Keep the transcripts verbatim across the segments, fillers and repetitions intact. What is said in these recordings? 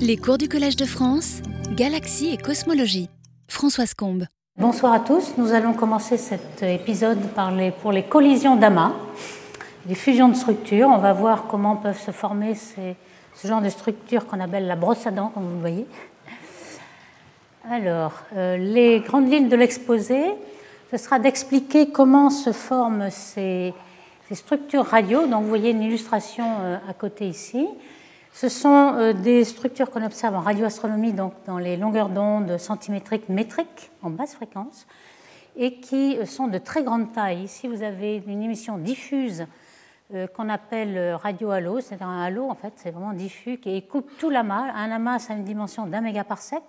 Les cours du Collège de France, Galaxie et cosmologie. Françoise Combes. Bonsoir à tous. Nous allons commencer cet épisode par les, pour les collisions d'amas, les fusions de structures. On va voir comment peuvent se former ces, ce genre de structures qu'on appelle la brosse à dents, comme vous le voyez. Alors, euh, les grandes lignes de l'exposé, ce sera d'expliquer comment se forment ces, ces structures radio. Donc, vous voyez une illustration euh, à côté ici. Ce sont euh, des structures qu'on observe en radioastronomie, donc dans les longueurs d'onde centimétriques, métriques, en basse fréquence, et qui sont de très grande taille. Ici, vous avez une émission diffuse euh, qu'on appelle radio-halo, c'est-à-dire un halo, en fait, c'est vraiment diffus, qui coupe tout l'amas. Un amas, ça a une dimension d'un mégaparsec,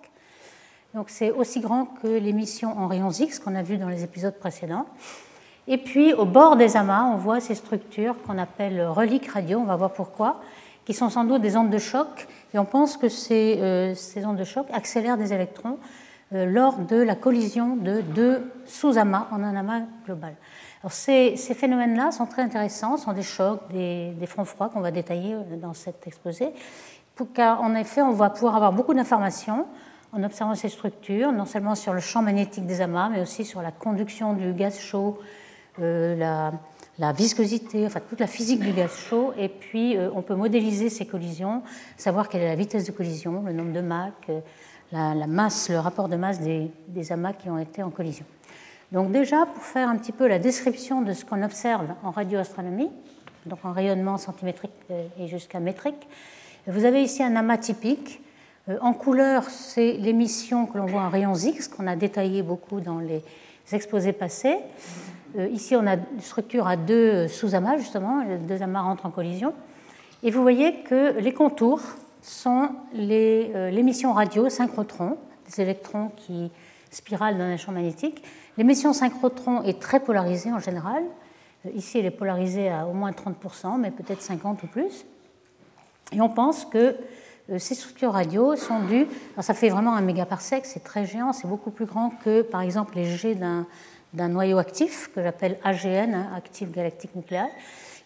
donc c'est aussi grand que l'émission en rayons X qu'on a vue dans les épisodes précédents. Et puis, au bord des amas, on voit ces structures qu'on appelle reliques radio, on va voir pourquoi, qui sont sans doute des ondes de choc, et on pense que ces, euh, ces ondes de choc accélèrent des électrons euh, lors de la collision de deux sous-amas en un amas global. Alors ces, ces phénomènes-là sont très intéressants, sont des chocs, des, des fronts froids qu'on va détailler dans cet exposé, pour, car en effet on va pouvoir avoir beaucoup d'informations en observant ces structures, non seulement sur le champ magnétique des amas, mais aussi sur la conduction du gaz chaud, euh, la... la viscosité, enfin toute la physique du gaz chaud, et puis euh, on peut modéliser ces collisions, savoir quelle est la vitesse de collision, le nombre de Mach, euh, la, la masse, le rapport de masse des, des amas qui ont été en collision. Donc déjà, pour faire un petit peu la description de ce qu'on observe en radioastronomie, donc en rayonnement centimétrique et jusqu'à métrique, vous avez ici un amas typique. Euh, en couleur, c'est l'émission que l'on voit en rayons X, qu'on a détaillé beaucoup dans les exposés passés. Ici, on a une structure à deux sous-amas, justement, les deux amas rentrent en collision. Et vous voyez que les contours sont les, euh, l'émission radio synchrotron, des électrons qui spiralent dans un champ magnétique. L'émission synchrotron est très polarisée en général. Ici, elle est polarisée à au moins trente pour cent, mais peut-être cinquante pour cent ou plus. Et on pense que euh, ces structures radio sont dues... Alors, ça fait vraiment un mégaparsec, c'est très géant, c'est beaucoup plus grand que, par exemple, les jets d'un... d'un noyau actif, que j'appelle A G N, hein, Active Galactique Nucléaire,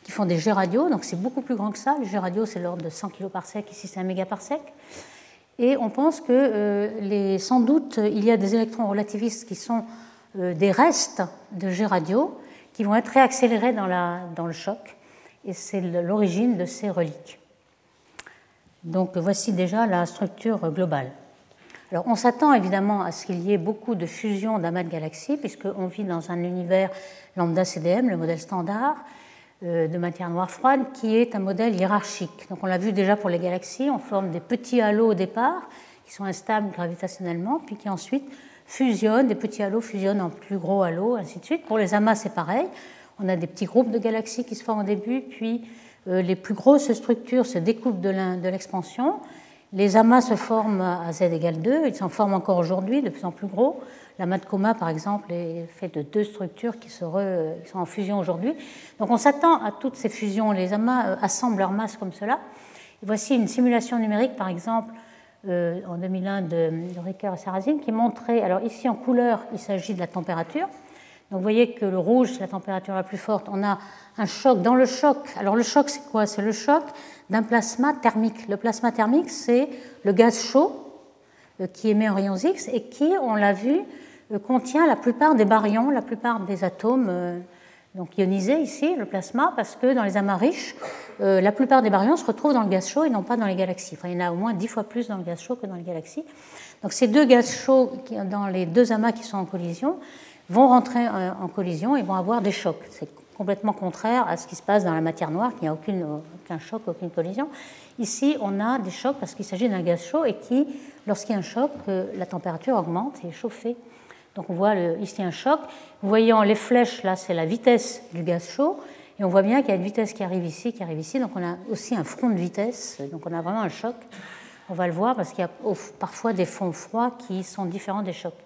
qui font des jets radio, donc c'est beaucoup plus grand que ça. Les jets radio, c'est l'ordre de cent kiloparsecs, ici c'est un mégaparsec. Et on pense que, euh, les, sans doute, il y a des électrons relativistes qui sont euh, des restes de jets radio, qui vont être réaccélérés dans, la, dans le choc, et c'est l'origine de ces reliques. Donc voici déjà la structure globale. Alors, on s'attend évidemment à ce qu'il y ait beaucoup de fusions d'amas de galaxies, puisqu'on vit dans un univers lambda C D M, le modèle standard euh, de matière noire froide, qui est un modèle hiérarchique. Donc, on l'a vu déjà pour les galaxies, on forme des petits halos au départ, qui sont instables gravitationnellement, puis qui ensuite fusionnent, des petits halos fusionnent en plus gros halos, ainsi de suite. Pour les amas, c'est pareil. On a des petits groupes de galaxies qui se forment au début, puis euh, les plus grosses structures se découpent de, l'in- de l'expansion. Les amas se forment à Z égale deux, ils s'en forment encore aujourd'hui, de plus en plus gros. L'amas de Coma, par exemple, est fait de deux structures qui sont en fusion aujourd'hui. Donc on s'attend à toutes ces fusions, les amas assemblent leur masse comme cela. Et voici une simulation numérique, par exemple, euh, en deux mille un de Ricker et Sarazin, qui montrait, alors ici en couleur, il s'agit de la température. Donc vous voyez que le rouge, c'est la température la plus forte. On a un choc dans le choc. Alors le choc, c'est quoi? C'est le choc d'un plasma thermique. Le plasma thermique, c'est le gaz chaud qui émet en rayons X et qui, on l'a vu, contient la plupart des baryons, la plupart des atomes donc ionisés ici, le plasma, parce que dans les amas riches, la plupart des baryons se retrouvent dans le gaz chaud et non pas dans les galaxies. Enfin, il y en a au moins dix fois plus dans le gaz chaud que dans les galaxies. Donc ces deux gaz chauds dans les deux amas qui sont en collision vont rentrer en collision et vont avoir des chocs. C'est complètement contraire à ce qui se passe dans la matière noire, qui n'a aucune, aucun choc, aucune collision. Ici, on a des chocs parce qu'il s'agit d'un gaz chaud et qui, lorsqu'il y a un choc, la température augmente et est chauffée. Donc on voit le, ici un choc. Vous voyez les flèches, là, c'est la vitesse du gaz chaud. Et on voit bien qu'il y a une vitesse qui arrive ici, qui arrive ici. Donc on a aussi un front de vitesse. Donc on a vraiment un choc. On va le voir parce qu'il y a parfois des fonds froids qui sont différents des chocs.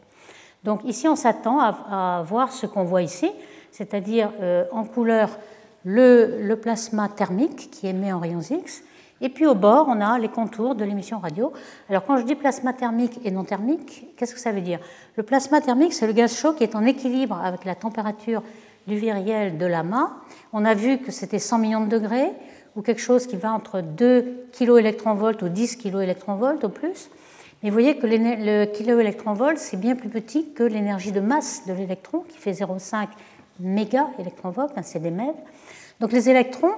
Donc ici, on s'attend à, à voir ce qu'on voit ici, c'est-à-dire euh, en couleur le, le plasma thermique qui émet en rayons X, et puis au bord, on a les contours de l'émission radio. Alors quand je dis plasma thermique et non thermique, qu'est-ce que ça veut dire? Le plasma thermique, c'est le gaz chaud qui est en équilibre avec la température du viriel de l'amas. On a vu que c'était cent millions de degrés. ou quelque chose qui va entre deux kiloélectronvolts ou dix kiloélectronvolts au plus. Mais vous voyez que le kiloélectronvolt, c'est bien plus petit que l'énergie de masse de l'électron, qui fait zéro virgule cinq mégaélectronvolts, hein, c'est des mètres. Donc les électrons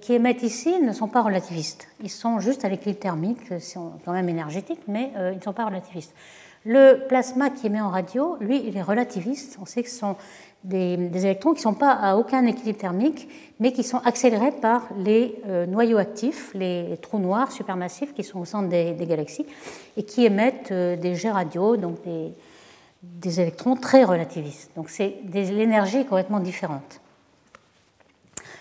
qui émettent ici ne sont pas relativistes. Ils sont juste à l'équilibre thermique, c'est quand même énergétique, mais euh, ils ne sont pas relativistes. Le plasma qui émet en radio, lui, il est relativiste. On sait que ce sont des, des électrons qui ne sont pas à aucun équilibre thermique, mais qui sont accélérés par les euh, noyaux actifs, les trous noirs supermassifs qui sont au centre des, des galaxies et qui émettent euh, des jets radio, donc des, des électrons très relativistes. Donc c'est de l'énergie complètement différente.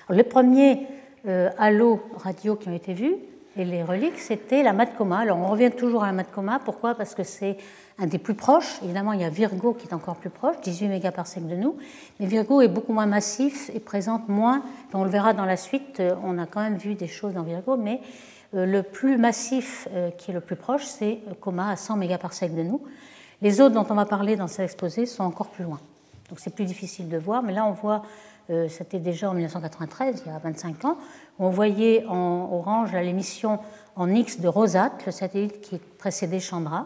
Alors, le premier Euh, halos radio qui ont été vus et les reliques, c'était la mat Coma. Alors on revient toujours à la mat Coma, pourquoi ? Parce que c'est un des plus proches. Évidemment, il y a Virgo qui est encore plus proche, dix-huit mégaparsecs de nous, mais Virgo est beaucoup moins massif et présente moins. On le verra dans la suite, on a quand même vu des choses dans Virgo, mais le plus massif qui est le plus proche, c'est Coma à cent mégaparsecs de nous. Les autres dont on va parler dans cet exposé sont encore plus loin. Donc c'est plus difficile de voir, mais là on voit. C'était déjà en mille neuf cent quatre-vingt-treize, il y a vingt-cinq ans, où on voyait en orange l'émission en X de Rosat, le satellite qui précédait Chandra.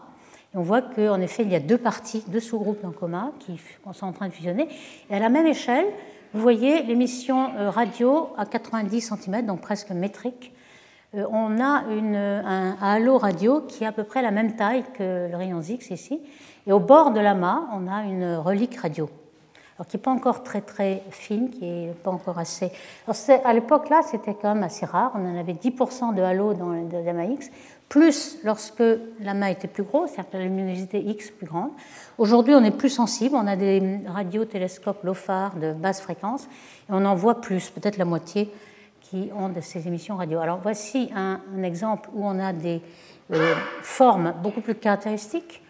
Et on voit qu'en effet, il y a deux parties, deux sous-groupes dans Coma qui sont en train de fusionner. Et à la même échelle, vous voyez l'émission radio à quatre-vingt-dix centimètres, donc presque métrique. On a une, un halo radio qui a à peu près la même taille que le rayon X ici. Et au bord de l'amas, on a une relique radio. Alors, qui n'est pas encore très très fine, qui n'est pas encore assez. Alors, c'est, à l'époque là, c'était quand même assez rare. On en avait dix pour cent de halo dans l'amas X, plus lorsque l'amas était plus gros, c'est-à-dire que la luminosité X plus grande. Aujourd'hui, on est plus sensible. On a des radiotélescopes LOFAR de basse fréquence et on en voit plus, peut-être la moitié, qui ont de ces émissions radio. Alors voici un, un exemple où on a des euh, formes beaucoup plus caractéristiques.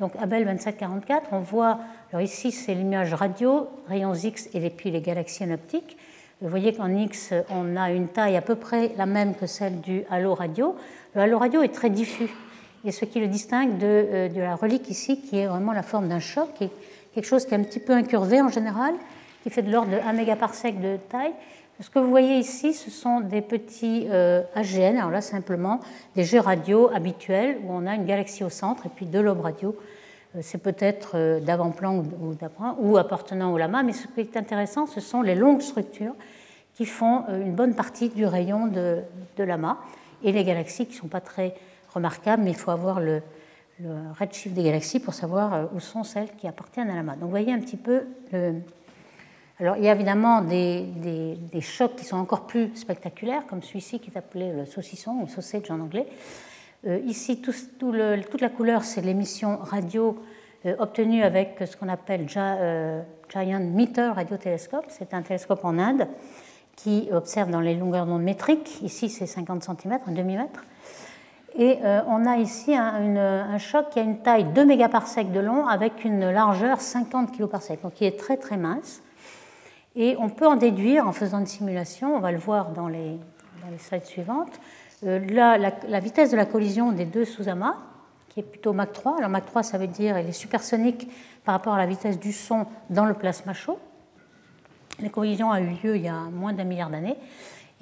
Donc Abell vingt-sept quarante-quatre, on voit. Alors ici, c'est l'image radio, rayons X et puis les galaxies en optique. Vous voyez qu'en X, on a une taille à peu près la même que celle du halo radio. Le halo radio est très diffus. Et ce qui le distingue de, de la relique ici, qui est vraiment la forme d'un choc, qui est quelque chose qui est un petit peu incurvé en général, qui fait de l'ordre de un mégaparsec de taille. Ce que vous voyez ici, ce sont des petits euh, A G N, alors là simplement des jets radio habituels où on a une galaxie au centre et puis deux lobes radio. C'est peut-être d'avant-plan ou d'avant ou appartenant au lama, mais ce qui est intéressant, ce sont les longues structures qui font une bonne partie du rayon de, de lama et les galaxies qui ne sont pas très remarquables, mais il faut avoir le, le redshift des galaxies pour savoir où sont celles qui appartiennent à lama. Donc vous voyez un petit peu le... Alors il y a évidemment des, des, des chocs qui sont encore plus spectaculaires, comme celui-ci qui est appelé le saucisson ou sausage en anglais. Euh, ici, tout, tout le, toute la couleur, c'est l'émission radio euh, obtenue avec ce qu'on appelle ja, euh, Giant Meter Radio Telescope. C'est un télescope en Inde qui observe dans les longueurs d'onde métriques. Ici, c'est cinquante centimètres, un demi-mètre. Et euh, on a ici un, une, un choc qui a une taille deux mégaparsecs de long avec une largeur cinquante kiloparsecs, donc qui est très très mince. Et on peut en déduire, en faisant une simulation, on va le voir dans les, dans les slides suivantes, La, la, la vitesse de la collision des deux sous-amas, qui est plutôt Mach trois. Alors Mach trois, ça veut dire elle est supersonique par rapport à la vitesse du son dans le plasma chaud. La collision a eu lieu il y a moins d'un milliard d'années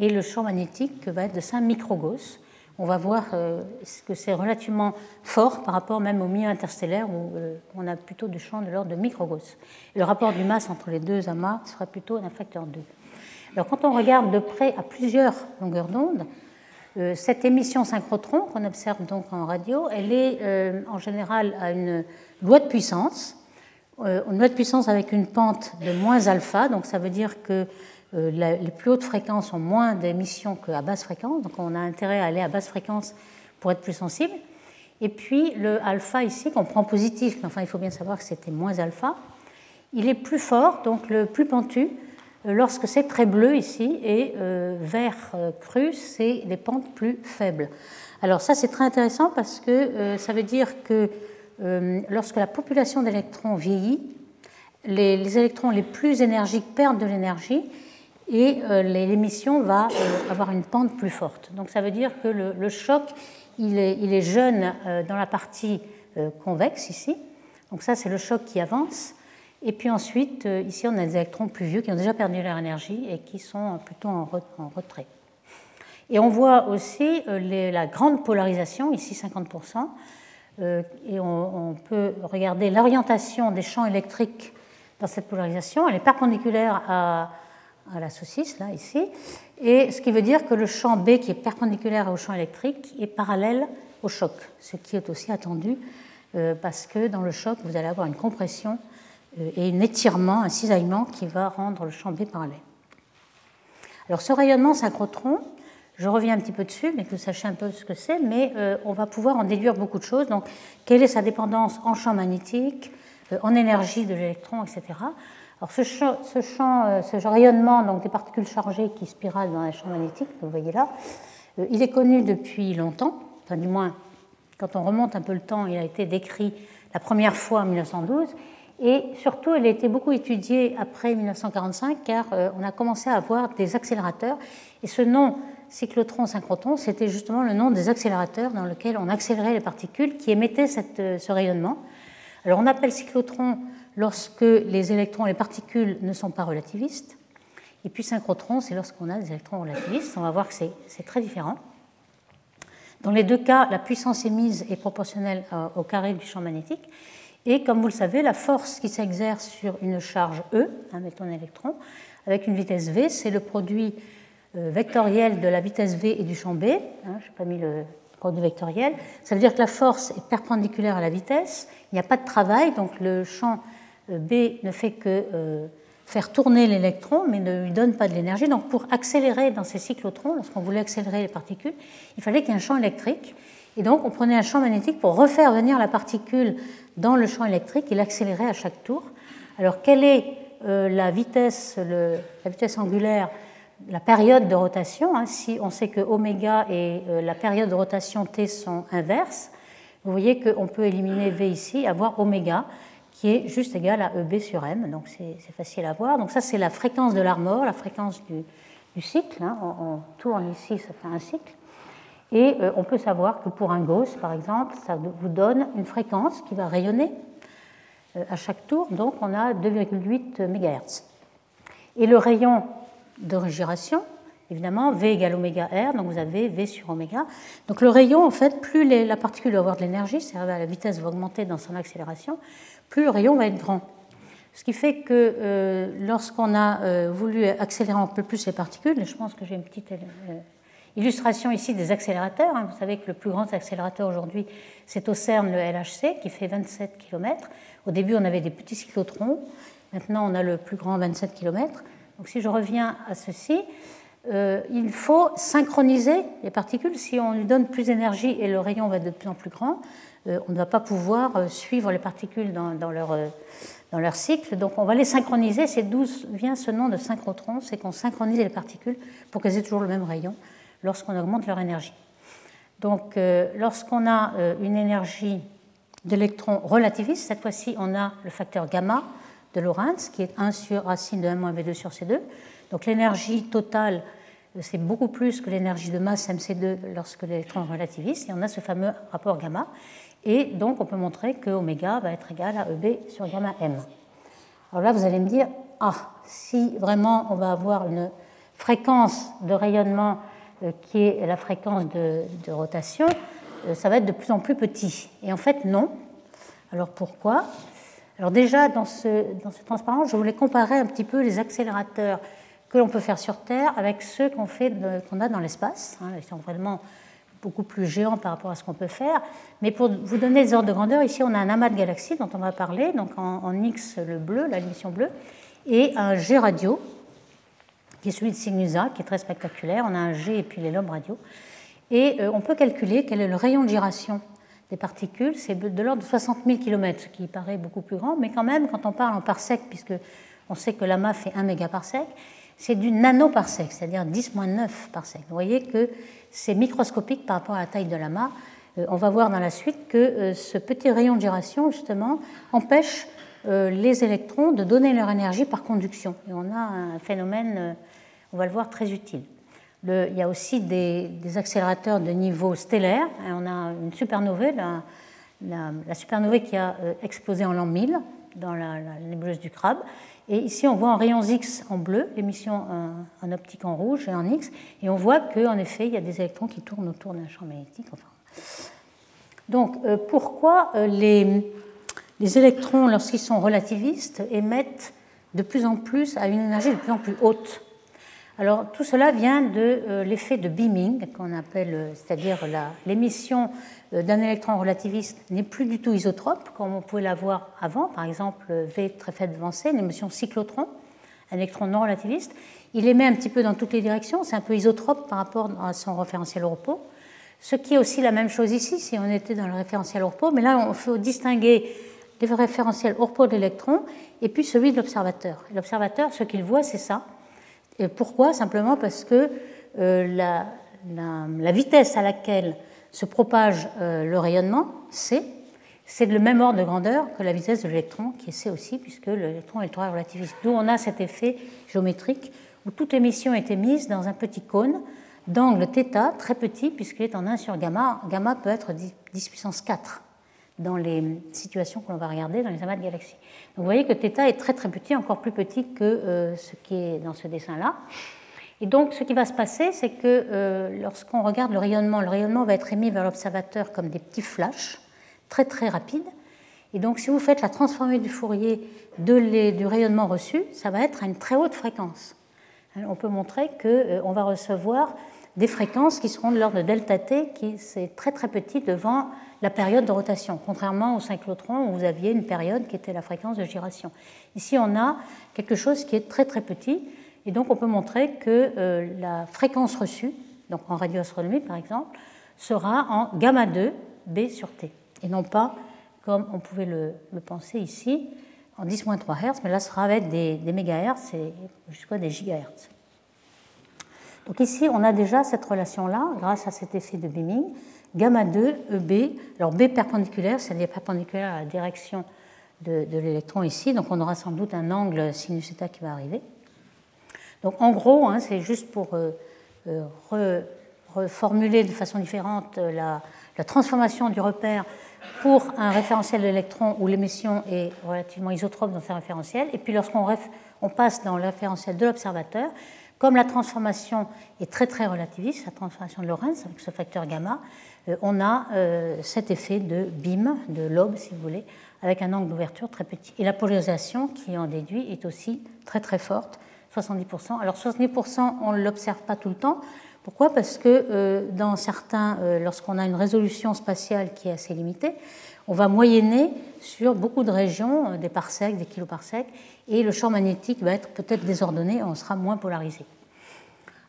et le champ magnétique va être de cinq microgauss. On va voir euh, que c'est relativement fort par rapport même au milieu interstellaire où euh, on a plutôt du champ de l'ordre de microgauss. Et le rapport du masse entre les deux amas sera plutôt d'un facteur deux. Alors quand on regarde de près à plusieurs longueurs d'onde, cette émission synchrotron qu'on observe donc en radio, elle est euh, en général à une loi de puissance, euh, une loi de puissance avec une pente de moins alpha, donc ça veut dire que euh, la, les plus hautes fréquences ont moins d'émissions qu'à basse fréquence, donc on a intérêt à aller à basse fréquence pour être plus sensible. Et puis le alpha ici, qu'on prend positif, mais enfin il faut bien savoir que c'était moins alpha, il est plus fort, donc le plus pentu, lorsque c'est très bleu ici et euh, vert euh, cru, c'est les pentes plus faibles. Alors ça c'est très intéressant parce que euh, ça veut dire que euh, lorsque la population d'électrons vieillit, les, les électrons les plus énergiques perdent de l'énergie et euh, l'émission va euh, avoir une pente plus forte. Donc ça veut dire que le, le choc, il est, il est jeune euh, dans la partie euh, convexe ici. Donc ça c'est le choc qui avance. Et puis ensuite, ici, on a des électrons plus vieux qui ont déjà perdu leur énergie et qui sont plutôt en retrait. Et on voit aussi les, la grande polarisation, ici cinquante pour cent, euh, et on, on peut regarder l'orientation des champs électriques dans cette polarisation. Elle est perpendiculaire à, à la saucisse, là, ici, et ce qui veut dire que le champ B, qui est perpendiculaire au champ électrique, est parallèle au choc, ce qui est aussi attendu, euh, parce que dans le choc, vous allez avoir une compression euh, et un étirement, un cisaillement qui va rendre le champ B parallèle. Alors ce rayonnement synchrotron, je reviens un petit peu dessus, mais que vous sachiez un peu ce que c'est, mais euh, on va pouvoir en déduire beaucoup de choses. Donc, quelle est sa dépendance en champ magnétique, euh, en énergie de l'électron, et cetera. Alors, ce, champ, ce, champ, euh, ce rayonnement donc, des particules chargées qui spiralent dans un champ magnétique, que vous voyez là, euh, il est connu depuis longtemps, enfin du moins, quand on remonte un peu le temps, il a été décrit la première fois en mille neuf cent douze, et surtout, il a été beaucoup étudié après mille neuf cent quarante-cinq, car euh, on a commencé à avoir des accélérateurs, et ce nom cyclotron-synchrotron, c'était justement le nom des accélérateurs dans lesquels on accélérait les particules qui émettaient cette, ce rayonnement. Alors on appelle cyclotron lorsque les électrons et les particules ne sont pas relativistes, et puis synchrotron, c'est lorsqu'on a des électrons relativistes. On va voir que c'est, c'est très différent. Dans les deux cas, la puissance émise est proportionnelle au carré du champ magnétique, et comme vous le savez, la force qui s'exerce sur une charge E, hein, mettons un électron, avec une vitesse V, c'est le produit vectoriel de la vitesse V et du champ B, hein, je n'ai pas mis le produit vectoriel, ça veut dire que la force est perpendiculaire à la vitesse, il n'y a pas de travail, donc le champ B ne fait que euh, faire tourner l'électron, mais ne lui donne pas de l'énergie. Donc pour accélérer dans ces cyclotrons, lorsqu'on voulait accélérer les particules, il fallait qu'il y ait un champ électrique, et donc on prenait un champ magnétique pour refaire venir la particule dans le champ électrique et l'accélérer à chaque tour. Alors quelle est euh, la, vitesse, le, la vitesse angulaire, la période de rotation, hein, si on sait que oméga et euh, la période de rotation t sont inverses, vous voyez qu'on peut éliminer v ici, avoir oméga qui est juste égal à E B sur m, donc c'est, c'est facile à voir. Donc ça c'est la fréquence de l'armor, la fréquence du, du cycle, hein, on, on tourne ici, ça fait un cycle, et euh, on peut savoir que pour un Gauss par exemple, ça vous donne une fréquence qui va rayonner euh, à chaque tour, donc on a deux virgule huit mégahertz. Et le rayon d'origiration, évidemment, V égale oméga R, donc vous avez V sur oméga. Donc le rayon, en fait, plus les, la particule va avoir de l'énergie, c'est-à-dire la vitesse va augmenter dans son accélération, plus le rayon va être grand. Ce qui fait que euh, lorsqu'on a euh, voulu accélérer un peu plus les particules, je pense que j'ai une petite euh, illustration ici des accélérateurs, hein, vous savez que le plus grand accélérateur aujourd'hui, c'est au CERN, le L H C, qui fait vingt-sept kilomètres. Au début, on avait des petits cyclotrons, maintenant on a le plus grand vingt-sept kilomètres. Donc si je reviens à ceci, euh, il faut synchroniser les particules. Si on lui donne plus d'énergie et le rayon va être de plus en plus grand, euh, on ne va pas pouvoir suivre les particules dans, dans, leur, euh, dans leur cycle. Donc on va les synchroniser. C'est d'où vient ce nom de synchrotron, c'est qu'on synchronise les particules pour qu'elles aient toujours le même rayon lorsqu'on augmente leur énergie. Donc euh, lorsqu'on a euh, une énergie d'électrons relativiste, cette fois-ci on a le facteur gamma de Lorentz, qui est un sur racine de m moins v deux sur c deux. Donc l'énergie totale, c'est beaucoup plus que l'énergie de masse m c deux lorsque l'électron est relativiste, et on a ce fameux rapport gamma, et donc on peut montrer que oméga va être égal à E B sur gamma m. Alors là, vous allez me dire, ah, si vraiment on va avoir une fréquence de rayonnement qui est la fréquence de, de rotation, ça va être de plus en plus petit. Et en fait, non. Alors pourquoi ? Alors déjà, dans ce, dans ce transparent, je voulais comparer un petit peu les accélérateurs que l'on peut faire sur Terre avec ceux qu'on, fait de, qu'on a dans l'espace. Ils sont vraiment beaucoup plus géants par rapport à ce qu'on peut faire. Mais pour vous donner des ordres de grandeur, ici on a un amas de galaxies dont on va parler, donc en, en X le bleu, la émission bleue, et un G radio, qui est celui de Cygnus A, qui est très spectaculaire. On a un G et puis les lobes radio. Et euh, on peut calculer quel est le rayon de gyration des particules, c'est de l'ordre de soixante mille kilomètres, ce qui paraît beaucoup plus grand, mais quand même, quand on parle en parsec, puisque on sait que l'amas fait un mégaparsec, c'est du nanoparsec, c'est-à-dire dix moins neuf parsec. Vous voyez que c'est microscopique par rapport à la taille de l'amas. On va voir dans la suite que ce petit rayon de gyration, justement, empêche les électrons de donner leur énergie par conduction. Et on a un phénomène, on va le voir, très utile. Le, il y a aussi des, des accélérateurs de niveau stellaire. On a une supernovae, la, la, la supernovae qui a explosé en l'an mille, dans la, la nébuleuse du Crabe. Et ici, on voit en rayons X en bleu, l'émission en optique en rouge et en X, et on voit qu'en effet, il y a des électrons qui tournent autour d'un champ magnétique. Enfin. Donc, euh, pourquoi les, les électrons, lorsqu'ils sont relativistes, émettent de plus en plus à une énergie de plus en plus haute? Alors, tout cela vient de euh, l'effet de beaming, qu'on appelle, euh, c'est-à-dire la, l'émission euh, d'un électron relativiste n'est plus du tout isotrope, comme on pouvait l'avoir avant. Par exemple, V très faible avancée, une émission cyclotron, un électron non relativiste. Il émet un petit peu dans toutes les directions, c'est un peu isotrope par rapport à son référentiel au repos. Ce qui est aussi la même chose ici, si on était dans le référentiel au repos, mais là, on faut distinguer le référentiel au repos de l'électron et puis celui de l'observateur. Et l'observateur, ce qu'il voit, c'est ça. Et pourquoi? Simplement parce que euh, la, la, la vitesse à laquelle se propage euh, le rayonnement, C, c'est de le même ordre de grandeur que la vitesse de l'électron, qui est C aussi, puisque l'électron est le trois relativiste. D'où on a cet effet géométrique où toute émission est émise dans un petit cône d'angle θ très petit, puisqu'il est en un sur gamma. Gamma peut être dix puissance quatre dans les situations que l'on va regarder dans les amas de galaxies. Donc vous voyez que θ est très très petit, encore plus petit que euh, ce qui est dans ce dessin-là. Et donc ce qui va se passer, c'est que euh, lorsqu'on regarde le rayonnement, le rayonnement va être émis vers l'observateur comme des petits flashs, très très rapides. Et donc si vous faites la transformée du Fourier de les, du rayonnement reçu, ça va être à une très haute fréquence. On peut montrer qu'on euh, va recevoir des fréquences qui seront de l'ordre de delta T, qui c'est très très petit devant la période de rotation, contrairement au cyclotron où vous aviez une période qui était la fréquence de gyration. Ici, on a quelque chose qui est très très petit, et donc on peut montrer que euh, la fréquence reçue, donc en radioastronomie par exemple, sera en gamma deux B sur T, et non pas comme on pouvait le, le penser ici, en dix moins trois hertz, mais là, ce sera avec des, des mégahertz et jusqu'à des gigahertz. Donc ici, on a déjà cette relation-là, grâce à cet effet de beaming, gamma deux, E B, alors B perpendiculaire, c'est-à-dire perpendiculaire à la direction de, de l'électron ici, donc on aura sans doute un angle sinus θ qui va arriver. Donc en gros, hein, c'est juste pour euh, euh, re, reformuler de façon différente la, la transformation du repère pour un référentiel d'électrons où l'émission est relativement isotrope dans ce référentiel, et puis lorsqu'on ref, on passe dans le référentiel de l'observateur, comme la transformation est très très relativiste, la transformation de Lorentz avec ce facteur gamma, on a cet effet de beam, de lobe si vous voulez, avec un angle d'ouverture très petit. Et la polarisation qui en déduit est aussi très très forte, soixante-dix pour cent. Alors soixante-dix pour cent, on ne l'observe pas tout le temps. Pourquoi ? Parce que dans certains, lorsqu'on a une résolution spatiale qui est assez limitée, on va moyenner sur beaucoup de régions, des parsecs, des kiloparsecs, et le champ magnétique va être peut-être désordonné, on sera moins polarisé.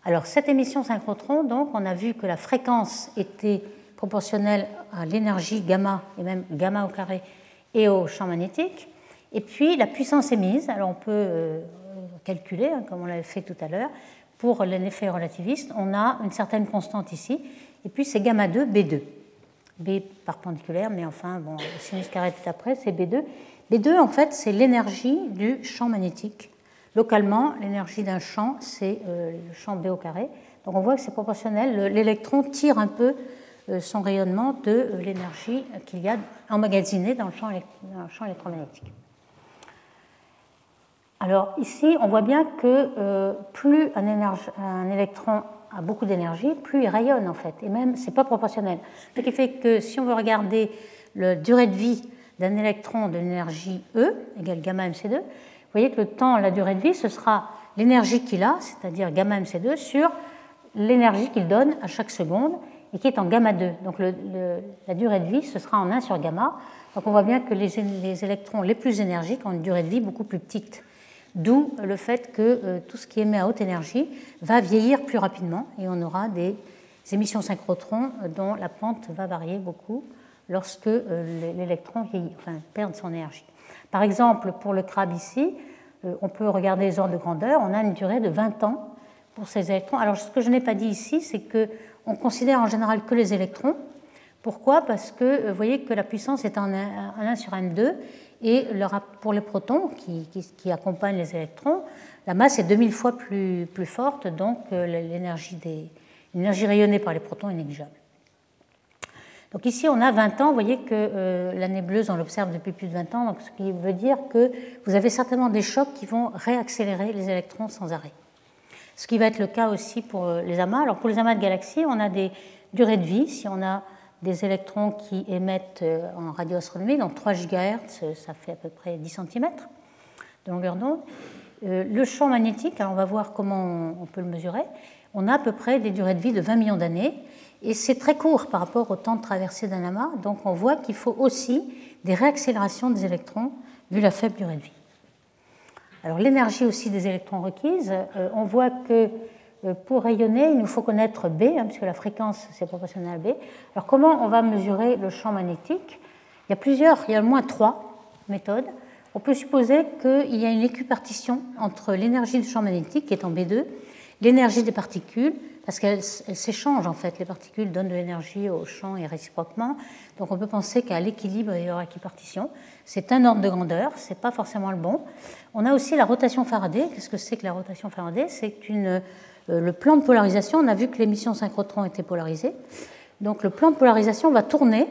Alors cette émission synchrotron, donc, on a vu que la fréquence était proportionnelle à l'énergie gamma, et même gamma au carré, et au champ magnétique. Et puis la puissance émise, alors on peut calculer, comme on l'avait fait tout à l'heure, pour l'effet relativiste, on a une certaine constante ici, et puis c'est gamma deux, B deux. B perpendiculaire, mais enfin, bon, le sinus carré tout après, c'est B deux. B deux, en fait, c'est l'énergie du champ magnétique. Localement, l'énergie d'un champ, c'est euh, le champ B au carré. Donc on voit que c'est proportionnel. L'électron tire un peu euh, son rayonnement de euh, l'énergie qu'il y a emmagasinée dans le champ, dans le champ électromagnétique. Alors ici, on voit bien que euh, plus un, énergie, un électron a beaucoup d'énergie, plus il rayonne en fait, et même c'est pas proportionnel. Ce qui fait que si on veut regarder la durée de vie d'un électron de l'énergie E, égale gamma M C deux, vous voyez que le temps, la durée de vie, ce sera l'énergie qu'il a, c'est-à-dire gamma M C deux, sur l'énergie qu'il donne à chaque seconde, et qui est en gamma deux. Donc le, le, la durée de vie, ce sera en un sur gamma. Donc on voit bien que les, les électrons les plus énergiques ont une durée de vie beaucoup plus petite. D'où le fait que euh, tout ce qui émet à haute énergie va vieillir plus rapidement et on aura des émissions synchrotrons euh, dont la pente va varier beaucoup lorsque euh, l'électron vieillit, enfin, perd son énergie. Par exemple, pour le Crabe ici, euh, on peut regarder les ordres de grandeur, on a une durée de vingt ans pour ces électrons. Alors ce que je n'ai pas dit ici, c'est qu'on considère en général que les électrons. Pourquoi ? Parce que euh, vous voyez que la puissance est en un sur M deux. Et pour les protons qui, qui, qui accompagnent les électrons, la masse est deux mille fois plus, plus forte, donc l'énergie, des, l'énergie rayonnée par les protons est négligeable. Donc ici, on a vingt ans. Vous voyez que euh, la nébuleuse, on l'observe depuis plus de vingt ans, donc ce qui veut dire que vous avez certainement des chocs qui vont réaccélérer les électrons sans arrêt. Ce qui va être le cas aussi pour les amas. Alors pour les amas de galaxies, on a des durées de vie. Si on a des électrons qui émettent en radioastronomie, donc trois gigahertz, ça fait à peu près dix centimètres de longueur d'onde. Euh, le champ magnétique, alors on va voir comment on peut le mesurer, on a à peu près des durées de vie de vingt millions d'années, et c'est très court par rapport au temps de traversée d'un amas, donc on voit qu'il faut aussi des réaccélérations des électrons vu la faible durée de vie. Alors l'énergie aussi des électrons requise, euh, on voit que euh, pour rayonner, il nous faut connaître B, hein, puisque la fréquence c'est proportionnel à B. Alors comment on va mesurer le champ magnétique? Il y a plusieurs, il y a au moins trois méthodes. On peut supposer qu'il y a une équipartition entre l'énergie du champ magnétique, qui est en B deux, l'énergie des particules, parce qu'elles s'échangent en fait, les particules donnent de l'énergie au champ et réciproquement, donc on peut penser qu'à l'équilibre il y aura équipartition. C'est un ordre de grandeur, ce n'est pas forcément le bon. On a aussi la rotation Faraday. Qu'est-ce que c'est que la rotation Faraday? C'est une, euh, le plan de polarisation. On a vu que l'émission synchrotron était polarisée, donc le plan de polarisation va tourner,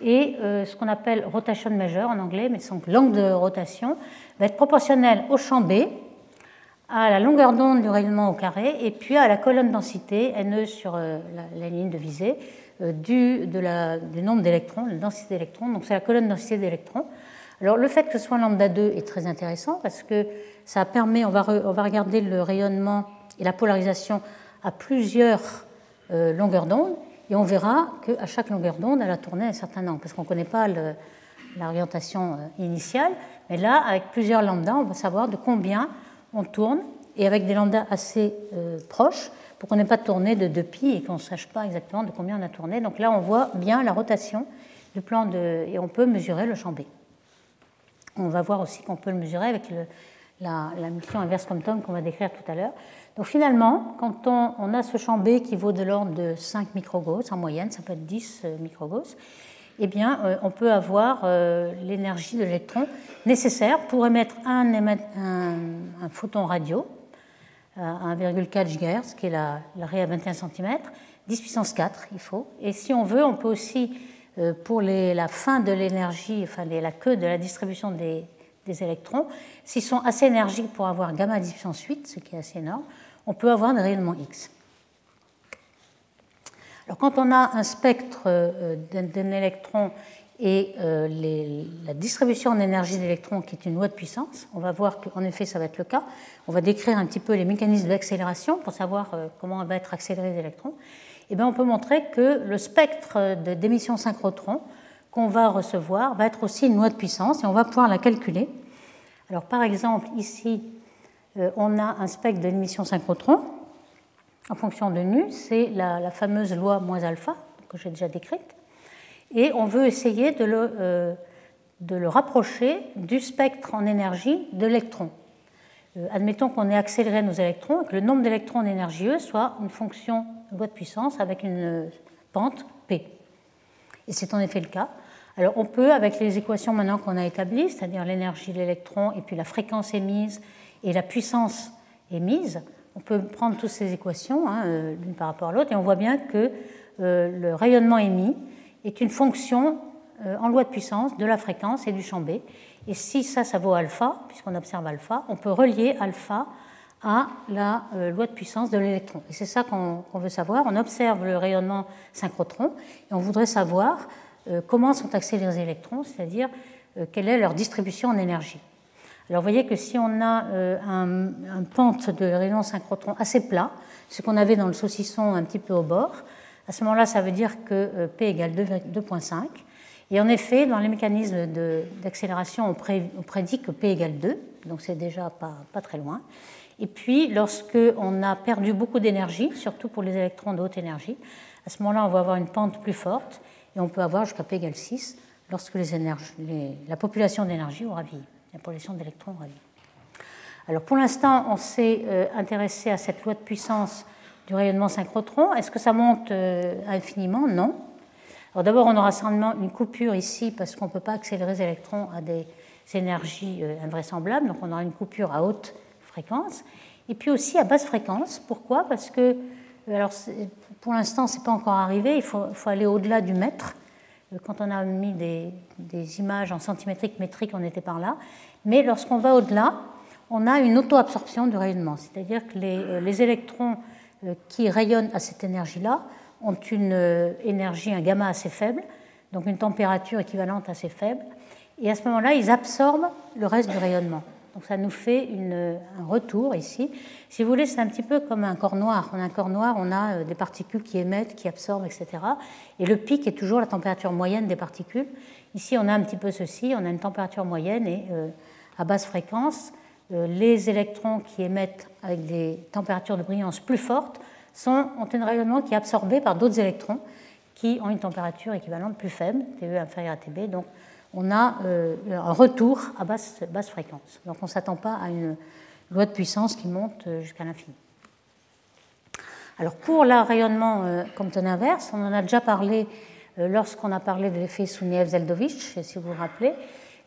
et ce qu'on appelle rotation majeure en anglais, mais donc l'angle de rotation va être proportionnel au champ B, à la longueur d'onde du rayonnement au carré, et puis à la colonne densité, N E sur la, la ligne de visée, du, de la, du nombre d'électrons, la densité d'électrons, donc c'est la colonne densité d'électrons. Alors le fait que ce soit lambda deux est très intéressant, parce que ça permet, on va, re, on va regarder le rayonnement et la polarisation à plusieurs euh, longueurs d'onde, et on verra qu'à chaque longueur d'onde, elle a tourné un certain angle, parce qu'on ne connaît pas l'orientation initiale, mais là, avec plusieurs lambdas, on va savoir de combien on tourne, et avec des lambdas assez euh, proches, pour qu'on n'ait pas tourné de deux pi et qu'on ne sache pas exactement de combien on a tourné. Donc là, on voit bien la rotation du plan de, et on peut mesurer le champ B. On va voir aussi qu'on peut le mesurer avec le, la, la multiplication inverse Compton qu'on va décrire tout à l'heure. Donc finalement, quand on, on a ce champ B qui vaut de l'ordre de cinq microgauss en moyenne, ça peut être dix microgauss, eh bien, euh, on peut avoir euh, l'énergie de l'électron nécessaire pour émettre un, un, un photon radio à un virgule quatre gigahertz, qui est l'arrêt à vingt et un centimètres, dix puissance quatre il faut. Et si on veut, on peut aussi, euh, pour les, la fin de l'énergie, enfin les, la queue de la distribution des, des électrons, s'ils sont assez énergiques pour avoir gamma à dix puissance huit, ce qui est assez énorme, on peut avoir des rayonnements X. Alors quand on a un spectre d'un électron et les, la distribution d'énergie d'électrons qui est une loi de puissance, on va voir qu'en effet ça va être le cas. On va décrire un petit peu les mécanismes d'accélération pour savoir comment va être accéléré les électrons. Et bien on peut montrer que le spectre d'émission synchrotron qu'on va recevoir va être aussi une loi de puissance et on va pouvoir la calculer. Alors par exemple ici, on a un spectre de l'émission synchrotron en fonction de nu, c'est la, la fameuse loi moins alpha que j'ai déjà décrite, et on veut essayer de le, euh, de le rapprocher du spectre en énergie de l'électron. Euh, admettons qu'on ait accéléré nos électrons et que le nombre d'électrons énergieux soit une fonction loi de puissance avec une pente P. Et c'est en effet le cas. Alors on peut, avec les équations maintenant qu'on a établies, c'est-à-dire l'énergie de l'électron et puis la fréquence émise et la puissance émise, on peut prendre toutes ces équations, hein, l'une par rapport à l'autre, et on voit bien que euh, le rayonnement émis est une fonction euh, en loi de puissance de la fréquence et du champ B. Et si ça, ça vaut alpha, puisqu'on observe alpha, on peut relier alpha à la euh, loi de puissance de l'électron. Et c'est ça qu'on qu'on veut savoir. On observe le rayonnement synchrotron, et on voudrait savoir euh, comment sont accélérés les électrons, c'est-à-dire euh, quelle est leur distribution en énergie. Alors vous voyez que si on a euh, un, un pente de rayon synchrotron assez plat, ce qu'on avait dans le saucisson un petit peu au bord, à ce moment-là ça veut dire que euh, P égale deux virgule cinq. Et en effet, dans les mécanismes d'accélération, on, pré, on prédit que P égale deux, donc c'est déjà pas, pas très loin. Et puis lorsqu'on a perdu beaucoup d'énergie, surtout pour les électrons de haute énergie, à ce moment-là on va avoir une pente plus forte et on peut avoir jusqu'à P égale six lorsque les énergies, les, la population d'énergie aura vieilli. La pollution d'électrons rayés. Alors pour l'instant, on s'est euh, intéressé à cette loi de puissance du rayonnement synchrotron. Est-ce que ça monte euh, infiniment? Non. Alors d'abord, on aura certainement une coupure ici parce qu'on ne peut pas accélérer les électrons à des énergies euh, invraisemblables. Donc on aura une coupure à haute fréquence et puis aussi à basse fréquence. Pourquoi? Parce que Alors, pour l'instant, ce n'est pas encore arrivé. Il faut, faut aller au-delà du mètre. Quand on a mis des, des images en centimétrique, métrique, on était par là. Mais lorsqu'on va au-delà, on a une auto-absorption du rayonnement. C'est-à-dire que les, les électrons qui rayonnent à cette énergie-là ont une énergie, un gamma assez faible, donc une température équivalente assez faible. Et à ce moment-là, ils absorbent le reste du rayonnement. Donc ça nous fait une, un retour ici. Si vous voulez, c'est un petit peu comme un corps noir. On a un corps noir, on a des particules qui émettent, qui absorbent, et cetera. Et le pic est toujours la température moyenne des particules. Ici, on a un petit peu ceci, on a une température moyenne et euh, à basse fréquence, euh, les électrons qui émettent avec des températures de brillance plus fortes sont, ont un rayonnement qui est absorbé par d'autres électrons qui ont une température équivalente plus faible, T E inférieure à T B, donc on a euh, un retour à basse, basse fréquence. Donc on ne s'attend pas à une loi de puissance qui monte jusqu'à l'infini. Alors pour le rayonnement euh, Compton inverse, on en a déjà parlé euh, lorsqu'on a parlé de l'effet Souniev-Zeldovich, si vous vous rappelez.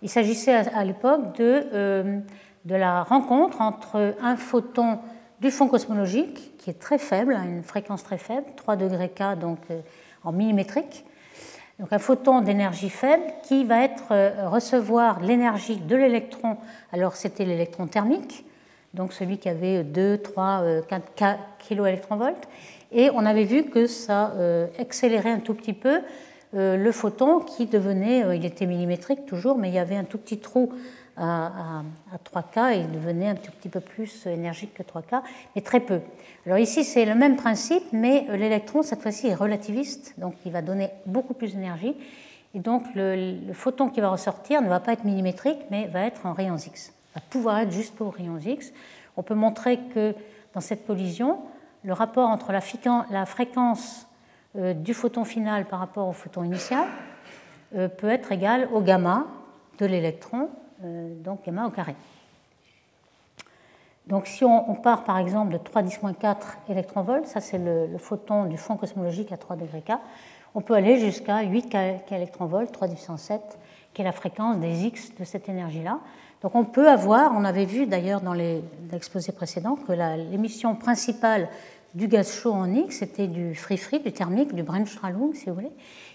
Il s'agissait à, à l'époque de, euh, de la rencontre entre un photon du fond cosmologique, qui est très faible, à une fréquence très faible, trois degrés K, donc euh, en millimétrique, donc un photon d'énergie faible qui va être, euh, recevoir l'énergie de l'électron. Alors c'était l'électron thermique, donc celui qui avait deux, trois, quatre keV. Et on avait vu que ça euh, accélérait un tout petit peu euh, le photon qui devenait, euh, il était millimétrique toujours, mais il y avait un tout petit trou à, à, à trois K et il devenait un tout petit peu plus énergique que trois K, mais très peu. Alors ici, c'est le même principe, mais l'électron, cette fois-ci, est relativiste, donc il va donner beaucoup plus d'énergie. Et donc, le, le photon qui va ressortir ne va pas être millimétrique, mais va être en rayons X, va pouvoir être juste aux rayons X. On peut montrer que dans cette collision, le rapport entre la, fican, la fréquence euh, du photon final par rapport au photon initial euh, peut être égal au gamma de l'électron, euh, donc gamma au carré. Donc si on part par exemple de trois à la dix moins quatre électronvolts, ça c'est le, le photon du fond cosmologique à trois degrés K, on peut aller jusqu'à huit K électronvolts, trois à la dix puissance sept, qui est la fréquence des X de cette énergie-là. Donc on peut avoir, on avait vu d'ailleurs dans les exposés précédents, que la, l'émission principale du gaz chaud en X, c'était du free-free, du thermique, du Brennstrahlung, si vous voulez.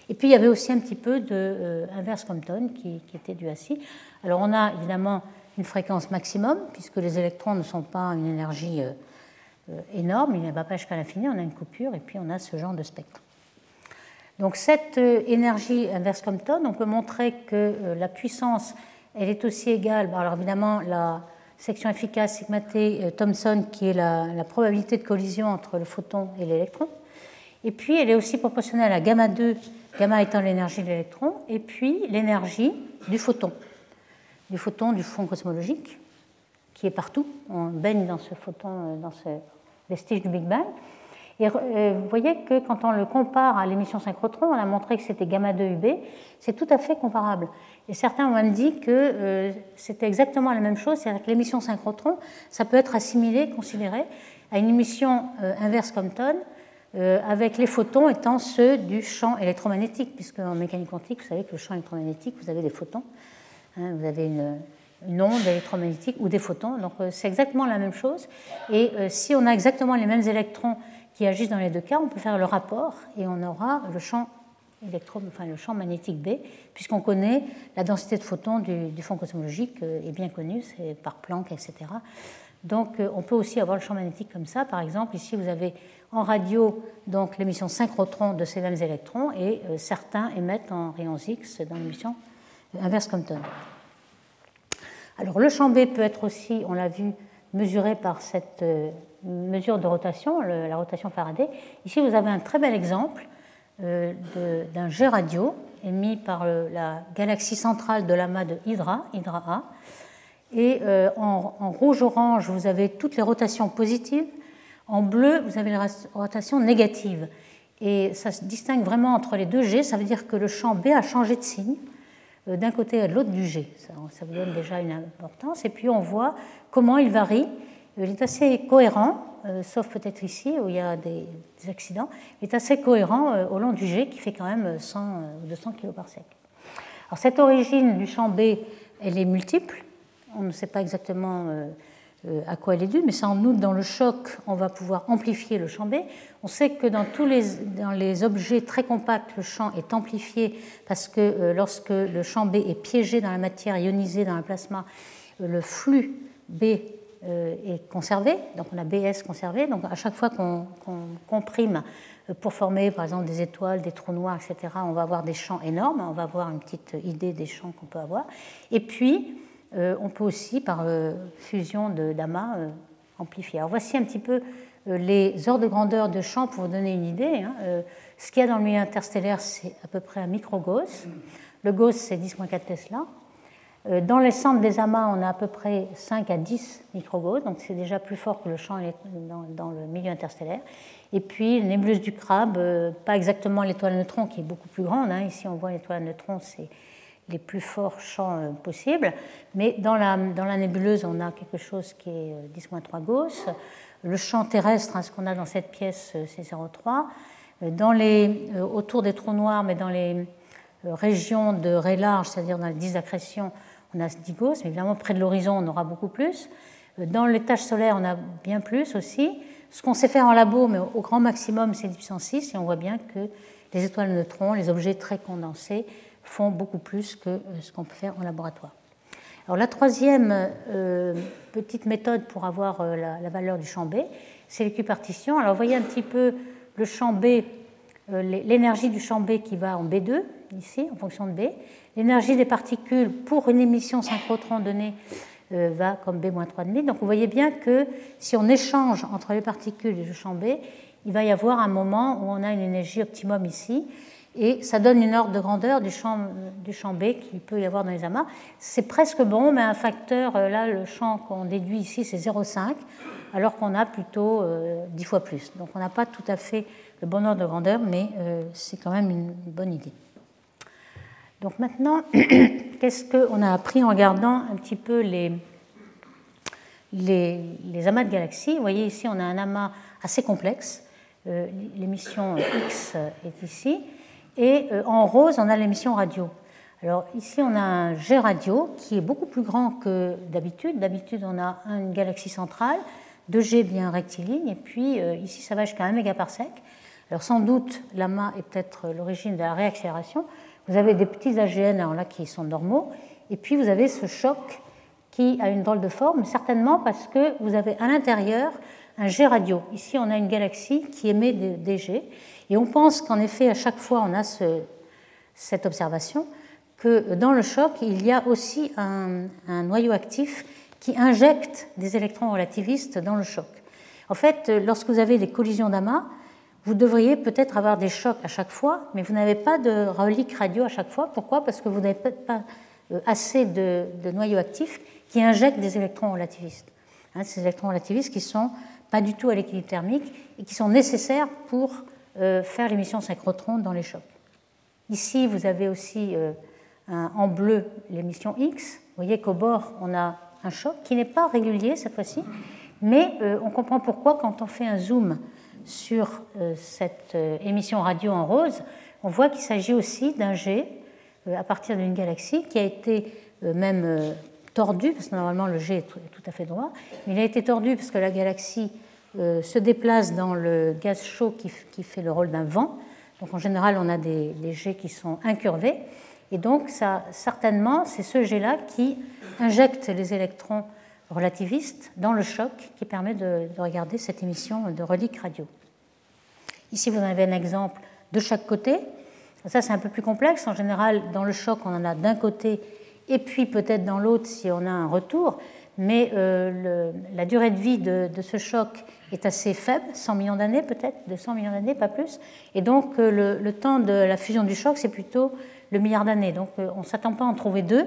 Et puis il y avait aussi un petit peu de euh, inverse Compton qui, qui était du A C I. Alors on a évidemment une fréquence maximum, puisque les électrons ne sont pas une énergie énorme, il ne va pas jusqu'à l'infini, on a une coupure et puis on a ce genre de spectre. Donc cette énergie inverse Compton, on peut montrer que la puissance, elle est aussi égale, alors évidemment la section efficace sigma T Thomson, qui est la, la probabilité de collision entre le photon et l'électron, et puis elle est aussi proportionnelle à gamma deux, gamma étant l'énergie de l'électron, et puis l'énergie du photon. du photon du fond cosmologique, qui est partout. On baigne dans ce photon, dans ce vestige du Big Bang. Et vous voyez que quand on le compare à l'émission synchrotron, on a montré que c'était gamma deux U B, c'est tout à fait comparable. Et certains ont même dit que euh, c'était exactement la même chose, c'est-à-dire que l'émission synchrotron, ça peut être assimilé, considéré, à une émission euh, inverse Compton, euh, avec les photons étant ceux du champ électromagnétique, puisque en mécanique quantique, vous savez que le champ électromagnétique, vous avez des photons. Vous avez une, une onde électromagnétique ou des photons, donc euh, c'est exactement la même chose. Et euh, si on a exactement les mêmes électrons qui agissent dans les deux cas, on peut faire le rapport et on aura le champ, électro, enfin, le champ magnétique B, puisqu'on connaît la densité de photons du, du fond cosmologique, euh, est bien connue, c'est par Planck, et cetera. Donc euh, on peut aussi avoir le champ magnétique comme ça. Par exemple, ici vous avez en radio donc l'émission synchrotron de ces mêmes électrons et euh, certains émettent en rayons X dans l'émission inverse Compton. Alors le champ B peut être aussi, on l'a vu, mesuré par cette mesure de rotation, le, la rotation Faraday. Ici vous avez un très bel exemple euh, de, d'un jet radio émis par le, la galaxie centrale de l'amas de Hydra, Hydra A. Et euh, en, en rouge-orange vous avez toutes les rotations positives, en bleu vous avez la rotation négative. Et ça se distingue vraiment entre les deux jets, ça veut dire que le champ B a changé de signe d'un côté à l'autre du G. Ça, ça vous donne déjà une importance. Et puis on voit comment il varie. Il est assez cohérent, euh, sauf peut-être ici où il y a des, des accidents. Il est assez cohérent euh, au long du G qui fait quand même cent ou deux cents kilosecondes par sec. Alors cette origine du champ B, elle est multiple. On ne sait pas exactement euh, à quoi elle est due, mais ça, en août, dans le choc, on va pouvoir amplifier le champ B. On sait que dans tous les, dans les objets très compacts, le champ est amplifié parce que euh, lorsque le champ B est piégé dans la matière ionisée, dans un plasma, euh, le flux B euh, est conservé, donc on a B S conservé. Donc à chaque fois qu'on, qu'on comprime pour former, par exemple, des étoiles, des trous noirs, et cetera, on va avoir des champs énormes, on va avoir une petite idée des champs qu'on peut avoir. Et puis, Euh, on peut aussi, par euh, fusion de d'amas, euh, amplifier. Alors voici un petit peu euh, les ordres de grandeur de champ pour vous donner une idée. Hein. Euh, ce qu'il y a dans le milieu interstellaire, c'est à peu près un micro-Gauss. Le Gauss, c'est dix moins quatre Tesla. Euh, dans les centres des amas, on a à peu près cinq à dix micro-Gauss, donc c'est déjà plus fort que le champ dans, dans le milieu interstellaire. Et puis, la nébuleuse du Crabe, euh, pas exactement l'étoile à neutrons, qui est beaucoup plus grande. Hein. Ici, on voit l'étoile à neutrons, c'est les plus forts champs euh, possibles, mais dans la, dans la nébuleuse, on a quelque chose qui est euh, dix moins trois Gauss. Le champ terrestre, hein, ce qu'on a dans cette pièce, euh, c'est zéro virgule trois. Euh, dans les, euh, autour des trous noirs, mais dans les euh, régions de ray large, c'est-à-dire dans les dix accrétions, on a dix Gauss, mais évidemment, près de l'horizon, on aura beaucoup plus. Euh, dans les taches solaires, on a bien plus aussi. Ce qu'on sait faire en labo, mais au, au grand maximum, c'est dix puissance six, et on voit bien que les étoiles neutrons, les objets très condensés, font beaucoup plus que ce qu'on peut faire en laboratoire. Alors, la troisième euh, petite méthode pour avoir euh, la, la valeur du champ B, c'est l'équipartition. Alors, vous voyez un petit peu le champ B, euh, l'énergie du champ B qui va en B deux, ici, en fonction de B. L'énergie des particules pour une émission synchrotron donnée euh, va comme B moins trois virgule cinq. Donc, vous voyez bien que si on échange entre les particules et le champ B, il va y avoir un moment où on a une énergie optimum ici. Et ça donne une ordre de grandeur du champ, du champ B qu'il peut y avoir dans les amas. C'est presque bon, mais un facteur, là, le champ qu'on déduit ici, c'est zéro virgule cinq, alors qu'on a plutôt euh, dix fois plus. Donc on n'a pas tout à fait le bon ordre de grandeur, mais euh, c'est quand même une bonne idée. Donc maintenant, qu'est-ce qu'on a appris en regardant un petit peu les, les, les amas de galaxies? Vous voyez ici, on a un amas assez complexe. Euh, l'émission X est ici. Et en rose, on a l'émission radio. Alors ici, on a un jet radio qui est beaucoup plus grand que d'habitude. D'habitude, on a une galaxie centrale, deux jets bien rectilignes, et puis ici, ça va jusqu'à un mégaparsec. Alors sans doute, l'amas est peut-être l'origine de la réaccélération. Vous avez des petits A G N, alors là, qui sont normaux, et puis vous avez ce choc qui a une drôle de forme, certainement parce que vous avez à l'intérieur un jet radio. Ici, on a une galaxie qui émet des jets. Et on pense qu'en effet, à chaque fois, on a ce, cette observation, que dans le choc, il y a aussi un, un noyau actif qui injecte des électrons relativistes dans le choc. En fait, lorsque vous avez des collisions d'amas, vous devriez peut-être avoir des chocs à chaque fois, mais vous n'avez pas de relique radio à chaque fois. Pourquoi? Parce que vous n'avez peut-être pas assez de, de noyaux actifs qui injectent des électrons relativistes. Hein, ces électrons relativistes qui ne sont pas du tout à l'équilibre thermique et qui sont nécessaires pour faire l'émission synchrotron dans les chocs. Ici, vous avez aussi euh, un, en bleu l'émission X. Vous voyez qu'au bord, on a un choc qui n'est pas régulier cette fois-ci, mais euh, on comprend pourquoi quand on fait un zoom sur euh, cette euh, émission radio en rose, on voit qu'il s'agit aussi d'un jet euh, à partir d'une galaxie qui a été euh, même euh, tordu, parce que normalement le jet est tout, tout à fait droit, mais il a été tordu parce que la galaxie Euh, se déplace dans le gaz chaud qui, qui fait le rôle d'un vent. Donc en général, on a des, des jets qui sont incurvés. Et donc, ça, certainement, c'est ce jet-là qui injecte les électrons relativistes dans le choc qui permet de, de regarder cette émission de reliques radio. Ici, vous en avez un exemple de chaque côté. Ça, c'est un peu plus complexe. En général, dans le choc, on en a d'un côté et puis peut-être dans l'autre si on a un retour. Mais euh, le, la durée de vie de, de ce choc est assez faible, cent millions d'années peut-être, deux cents millions d'années, pas plus. Et donc euh, le, le temps de la fusion du choc, c'est plutôt le milliard d'années. Donc euh, on ne s'attend pas à en trouver deux,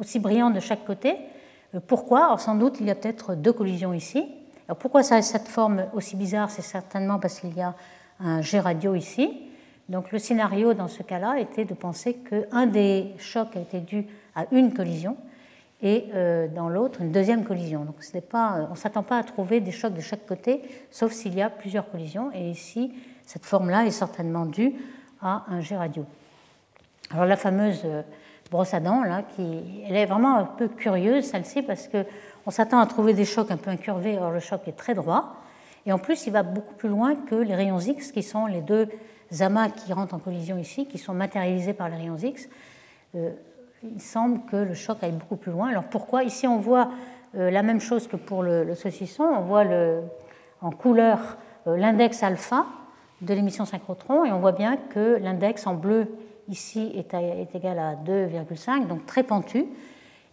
aussi brillants de chaque côté. Euh, pourquoi? Alors, sans doute, il y a peut-être deux collisions ici. Alors, pourquoi ça a cette forme aussi bizarre? C'est certainement parce qu'il y a un jet radio ici. Donc le scénario dans ce cas-là était de penser qu'un des chocs a été dû à une collision, et dans l'autre, une deuxième collision. Donc, ce n'est pas, on ne s'attend pas à trouver des chocs de chaque côté, sauf s'il y a plusieurs collisions. Et ici, cette forme-là est certainement due à un jet radio. Alors, la fameuse brosse à dents, là, qui, elle est vraiment un peu curieuse, celle-ci, parce que on s'attend à trouver des chocs un peu incurvés, or le choc est très droit. Et en plus, il va beaucoup plus loin que les rayons X, qui sont les deux amas qui rentrent en collision ici, qui sont matérialisés par les rayons X. Euh, il semble que le choc aille beaucoup plus loin. Alors pourquoi ? Ici, on voit euh, la même chose que pour le, le saucisson. On voit le, en couleur euh, l'index alpha de l'émission synchrotron, et on voit bien que l'index en bleu ici est, à, est égal à deux virgule cinq, donc très pentu.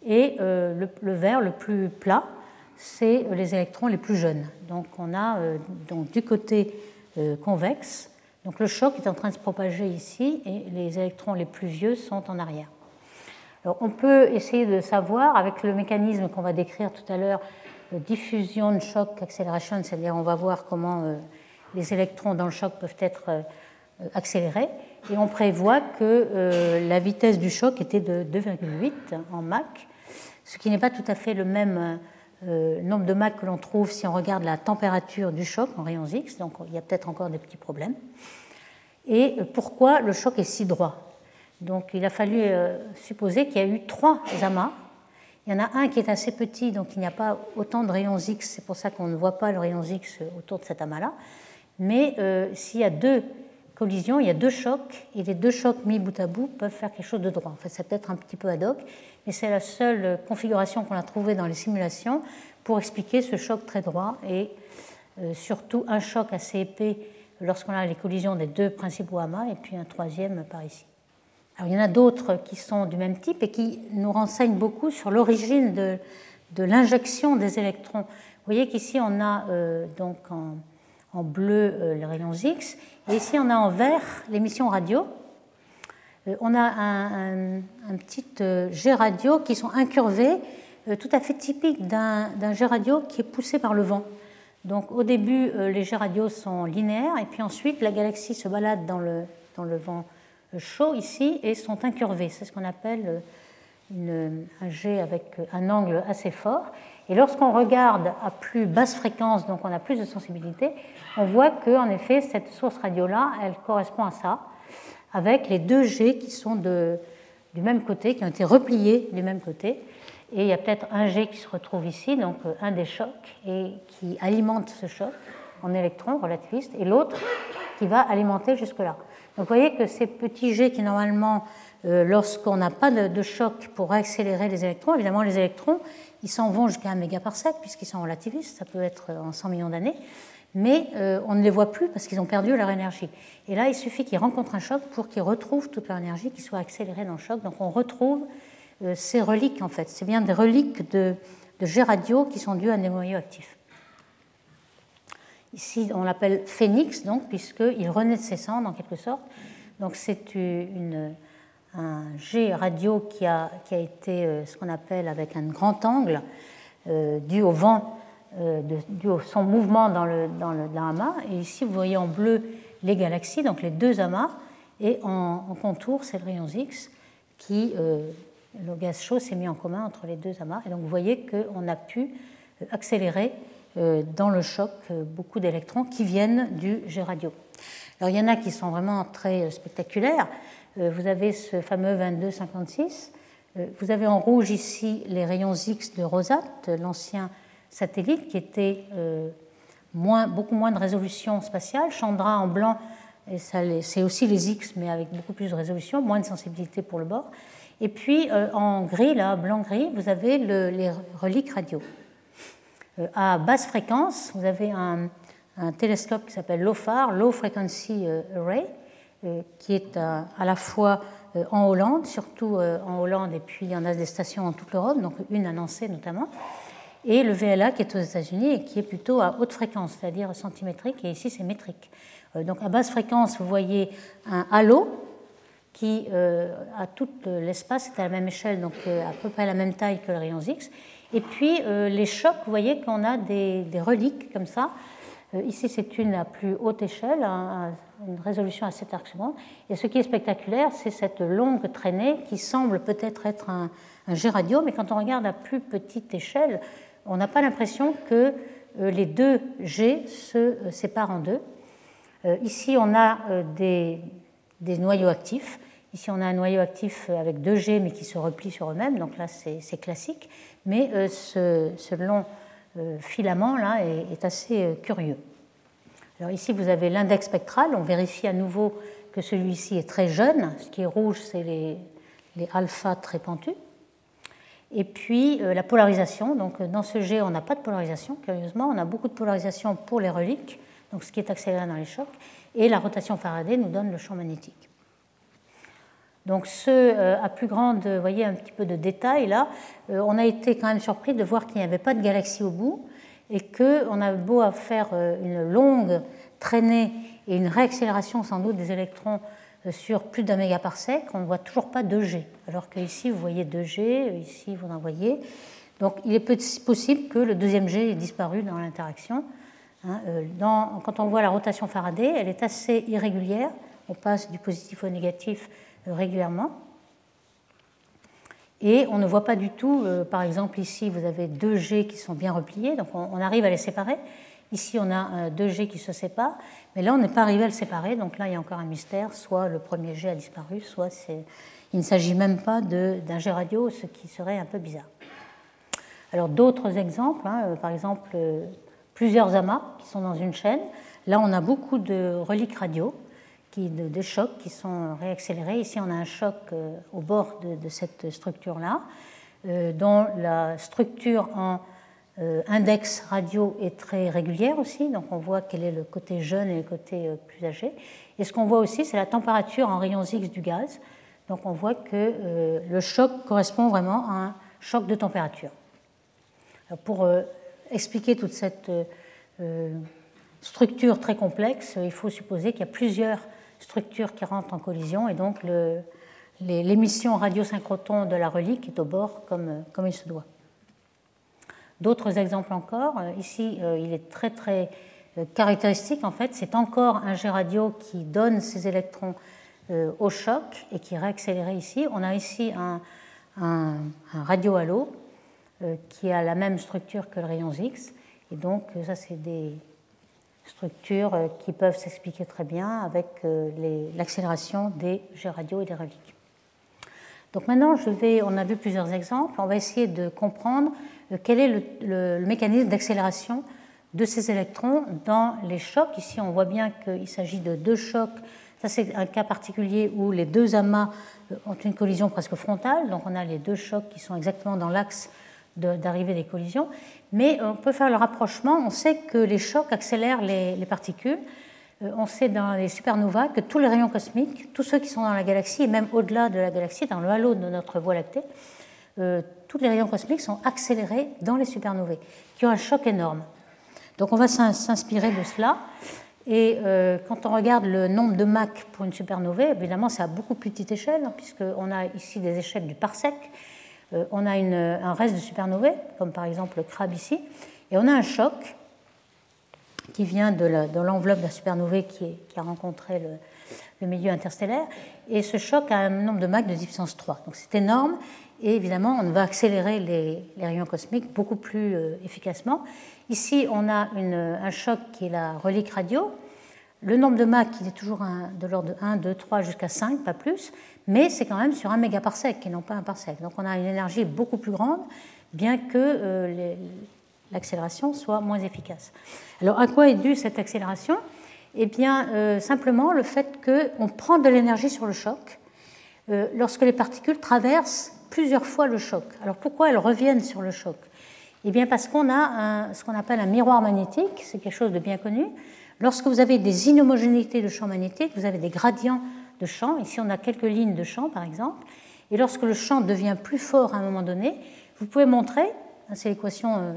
Et euh, le, le vert le plus plat, c'est les électrons les plus jeunes. Donc on a euh, donc, du côté euh, convexe, donc le choc est en train de se propager ici et les électrons les plus vieux sont en arrière. Alors, on peut essayer de savoir avec le mécanisme qu'on va décrire tout à l'heure, euh, diffusion de choc, accélération, c'est-à-dire on va voir comment euh, les électrons dans le choc peuvent être euh, accélérés, et on prévoit que euh, la vitesse du choc était de deux virgule huit en Mach, ce qui n'est pas tout à fait le même euh, nombre de Mach que l'on trouve si on regarde la température du choc en rayons X, donc il y a peut-être encore des petits problèmes. Et euh, pourquoi le choc est si droit ? Donc il a fallu euh, supposer qu'il y a eu trois amas, il y en a un qui est assez petit, donc il n'y a pas autant de rayons X, c'est pour ça qu'on ne voit pas le rayon X autour de cet amas-là, mais euh, s'il y a deux collision, il y a deux chocs, et les deux chocs mis bout à bout peuvent faire quelque chose de droit. Enfin, c'est peut-être un petit peu ad hoc, mais c'est la seule configuration qu'on a trouvée dans les simulations pour expliquer ce choc très droit, et euh, surtout un choc assez épais lorsqu'on a les collisions des deux principaux amas, et puis un troisième par ici. Alors, il y en a d'autres qui sont du même type et qui nous renseignent beaucoup sur l'origine de, de l'injection des électrons. Vous voyez qu'ici, on a euh, donc en... en bleu euh, les rayons X, et ici on a en vert l'émission radio. Euh, on a un, un, un petit euh, jet radio qui sont incurvés, euh, tout à fait typique d'un, d'un jet radio qui est poussé par le vent. Donc au début euh, les jets radio sont linéaires, et puis ensuite la galaxie se balade dans le, dans le vent chaud ici et sont incurvés. C'est ce qu'on appelle une, un jet avec un angle assez fort. Et lorsqu'on regarde à plus basse fréquence, donc on a plus de sensibilité, on voit qu'en effet, cette source radio-là, elle correspond à ça, avec les deux jets qui sont de, du même côté, qui ont été repliés du même côté. Et il y a peut-être un jet qui se retrouve ici, donc un des chocs, et qui alimente ce choc en électrons relativistes, et l'autre qui va alimenter jusque-là. Donc vous voyez que ces petits jets qui, normalement, euh, lorsqu'on n'a pas de, de choc pour accélérer les électrons, évidemment, les électrons, ils s'en vont jusqu'à un méga par sec, puisqu'ils sont relativistes, ça peut être en cent millions d'années, mais euh, on ne les voit plus parce qu'ils ont perdu leur énergie. Et là, il suffit qu'ils rencontrent un choc pour qu'ils retrouvent toute leur énergie, qu'ils soient accélérés dans le choc. Donc on retrouve euh, ces reliques, en fait. C'est bien des reliques de, de jets radio qui sont dues à des noyaux actifs. Ici, on l'appelle phénix, donc, puisqu'il renaît de ses cendres, en quelque sorte. Donc c'est une... un jet radio qui a, qui a été ce qu'on appelle avec un grand angle euh, dû au vent, euh, de, dû au son mouvement dans le, dans le dans amas. Et ici, vous voyez en bleu les galaxies, donc les deux amas, et en, en contour, c'est le rayon X qui, euh, le gaz chaud s'est mis en commun entre les deux amas. Et donc, vous voyez qu'on a pu accélérer euh, dans le choc beaucoup d'électrons qui viennent du jet radio. Alors, il y en a qui sont vraiment très spectaculaires. Vous avez ce fameux vingt-deux cinquante-six. Vous avez en rouge ici les rayons X de Rosat, l'ancien satellite qui était euh, moins, beaucoup moins de résolution spatiale. Chandra en blanc, et ça, c'est aussi les X, mais avec beaucoup plus de résolution, moins de sensibilité pour le bord. Et puis euh, en gris, là, blanc-gris, vous avez le, les reliques radio. Euh, à basse fréquence, vous avez un, un télescope qui s'appelle LOFAR, Low Frequency Array, qui est à, à la fois en Hollande, surtout en Hollande, et puis il y en a des stations en toute l'Europe, donc une à Nancy notamment, et le V L A qui est aux États-Unis et qui est plutôt à haute fréquence, c'est-à-dire centimétrique, et ici c'est métrique. Donc à basse fréquence, vous voyez un halo qui euh, a tout l'espace, c'est à la même échelle, donc à peu près à la même taille que le rayon X, et puis euh, les chocs, vous voyez qu'on a des, des reliques comme ça. Ici, c'est une à plus haute échelle, une résolution à sept arcs secondes. Et ce qui est spectaculaire, c'est cette longue traînée qui semble peut-être être un, un jet radio, mais quand on regarde à plus petite échelle, on n'a pas l'impression que les deux jets se séparent en deux. Ici, on a des, des noyaux actifs. Ici, on a un noyau actif avec deux jets, mais qui se replient sur eux-mêmes, donc là, c'est classique. Mais euh, ce, ce long euh, filament-là est, est assez euh, curieux. Alors ici, vous avez l'index spectral. On vérifie à nouveau que celui-ci est très jeune. Ce qui est rouge, c'est les, les alphas très pentus. Et puis, euh, la polarisation. Donc, dans ce jet, on n'a pas de polarisation, curieusement. On a beaucoup de polarisation pour les reliques, donc ce qui est accéléré dans les chocs. Et la rotation Faraday nous donne le champ magnétique. Donc ce, à plus grande, vous voyez un petit peu de détail là, on a été quand même surpris de voir qu'il n'y avait pas de galaxie au bout et qu'on a beau à faire une longue traînée et une réaccélération sans doute des électrons sur plus d'un mégaparsec, on ne voit toujours pas deux G. Alors qu'ici vous voyez deux G, ici vous en voyez. Donc il est possible que le deuxième G ait disparu dans l'interaction. Dans, quand on voit la rotation Faraday, elle est assez irrégulière, on passe du positif au négatif régulièrement. Et on ne voit pas du tout, euh, par exemple ici vous avez deux G qui sont bien repliés, donc on, on arrive à les séparer. Ici on a euh, deux G qui se séparent, mais là on n'est pas arrivé à le séparer, donc là il y a encore un mystère, soit le premier G a disparu, soit c'est... il ne s'agit même pas d'un jet radio, ce qui serait un peu bizarre. Alors d'autres exemples, hein, euh, par exemple euh, plusieurs amas qui sont dans une chaîne, là on a beaucoup de reliques radio, des chocs qui sont réaccélérés. Ici, on a un choc au bord de, de cette structure-là, euh, dont la structure en euh, index radio est très régulière aussi, donc on voit quel est le côté jeune et le côté euh, plus âgé. Et ce qu'on voit aussi, c'est la température en rayons X du gaz, donc on voit que euh, le choc correspond vraiment à un choc de température. Alors pour euh, expliquer toute cette euh, structure très complexe, il faut supposer qu'il y a plusieurs structures qui rentrent en collision et donc l'émission le, radiosynchrotron de la relique est au bord comme, comme il se doit. D'autres exemples encore, ici il est très très caractéristique en fait, c'est encore un jet radio qui donne ses électrons euh, au choc et qui est réaccéléré ici. On a ici un, un, un radiohalo euh, qui a la même structure que le rayon X et donc ça c'est des structures qui peuvent s'expliquer très bien avec l'accélération des jets radio et des reliques. Donc maintenant, je vais, on a vu plusieurs exemples, on va essayer de comprendre quel est le, le, le mécanisme d'accélération de ces électrons dans les chocs. Ici, on voit bien qu'il s'agit de deux chocs. Ça, c'est un cas particulier où les deux amas ont une collision presque frontale, donc on a les deux chocs qui sont exactement dans l'axe d'arrivée des collisions, mais on peut faire le rapprochement, on sait que les chocs accélèrent les, les particules, on sait dans les supernovas que tous les rayons cosmiques, tous ceux qui sont dans la galaxie et même au-delà de la galaxie, dans le halo de notre Voie lactée, euh, tous les rayons cosmiques sont accélérés dans les supernovae, qui ont un choc énorme. Donc on va s'inspirer de cela, et euh, quand on regarde le nombre de Mach pour une supernovae, évidemment c'est à beaucoup plus petite échelle, hein, puisqu'on a ici des échelles du parsec. On a une, un reste de supernovae, comme par exemple le Crabe ici, et on a un choc qui vient de l'enveloppe de, de la supernovae qui, est, qui a rencontré le, le milieu interstellaire, et ce choc a un nombre de Mach de dix puissance trois. Donc c'est énorme, et évidemment on va accélérer les, les rayons cosmiques beaucoup plus euh, efficacement. Ici on a une, un choc qui est la relique radio. Le nombre de Mach, il est toujours un, de l'ordre de un, deux, trois jusqu'à cinq, pas plus, mais c'est quand même sur un mégaparsec et non pas un parsec. Donc on a une énergie beaucoup plus grande, bien que euh, l'accélération soit moins efficace. Alors à quoi est due cette accélération? Eh bien euh, simplement le fait qu'on prend de l'énergie sur le choc euh, lorsque les particules traversent plusieurs fois le choc. Alors pourquoi elles reviennent sur le choc? Eh bien parce qu'on a un, ce qu'on appelle un miroir magnétique, c'est quelque chose de bien connu. Lorsque vous avez des inhomogénéités de champ magnétique, vous avez des gradients de champ. Ici, on a quelques lignes de champ, par exemple. Et lorsque le champ devient plus fort à un moment donné, vous pouvez montrer, c'est l'équation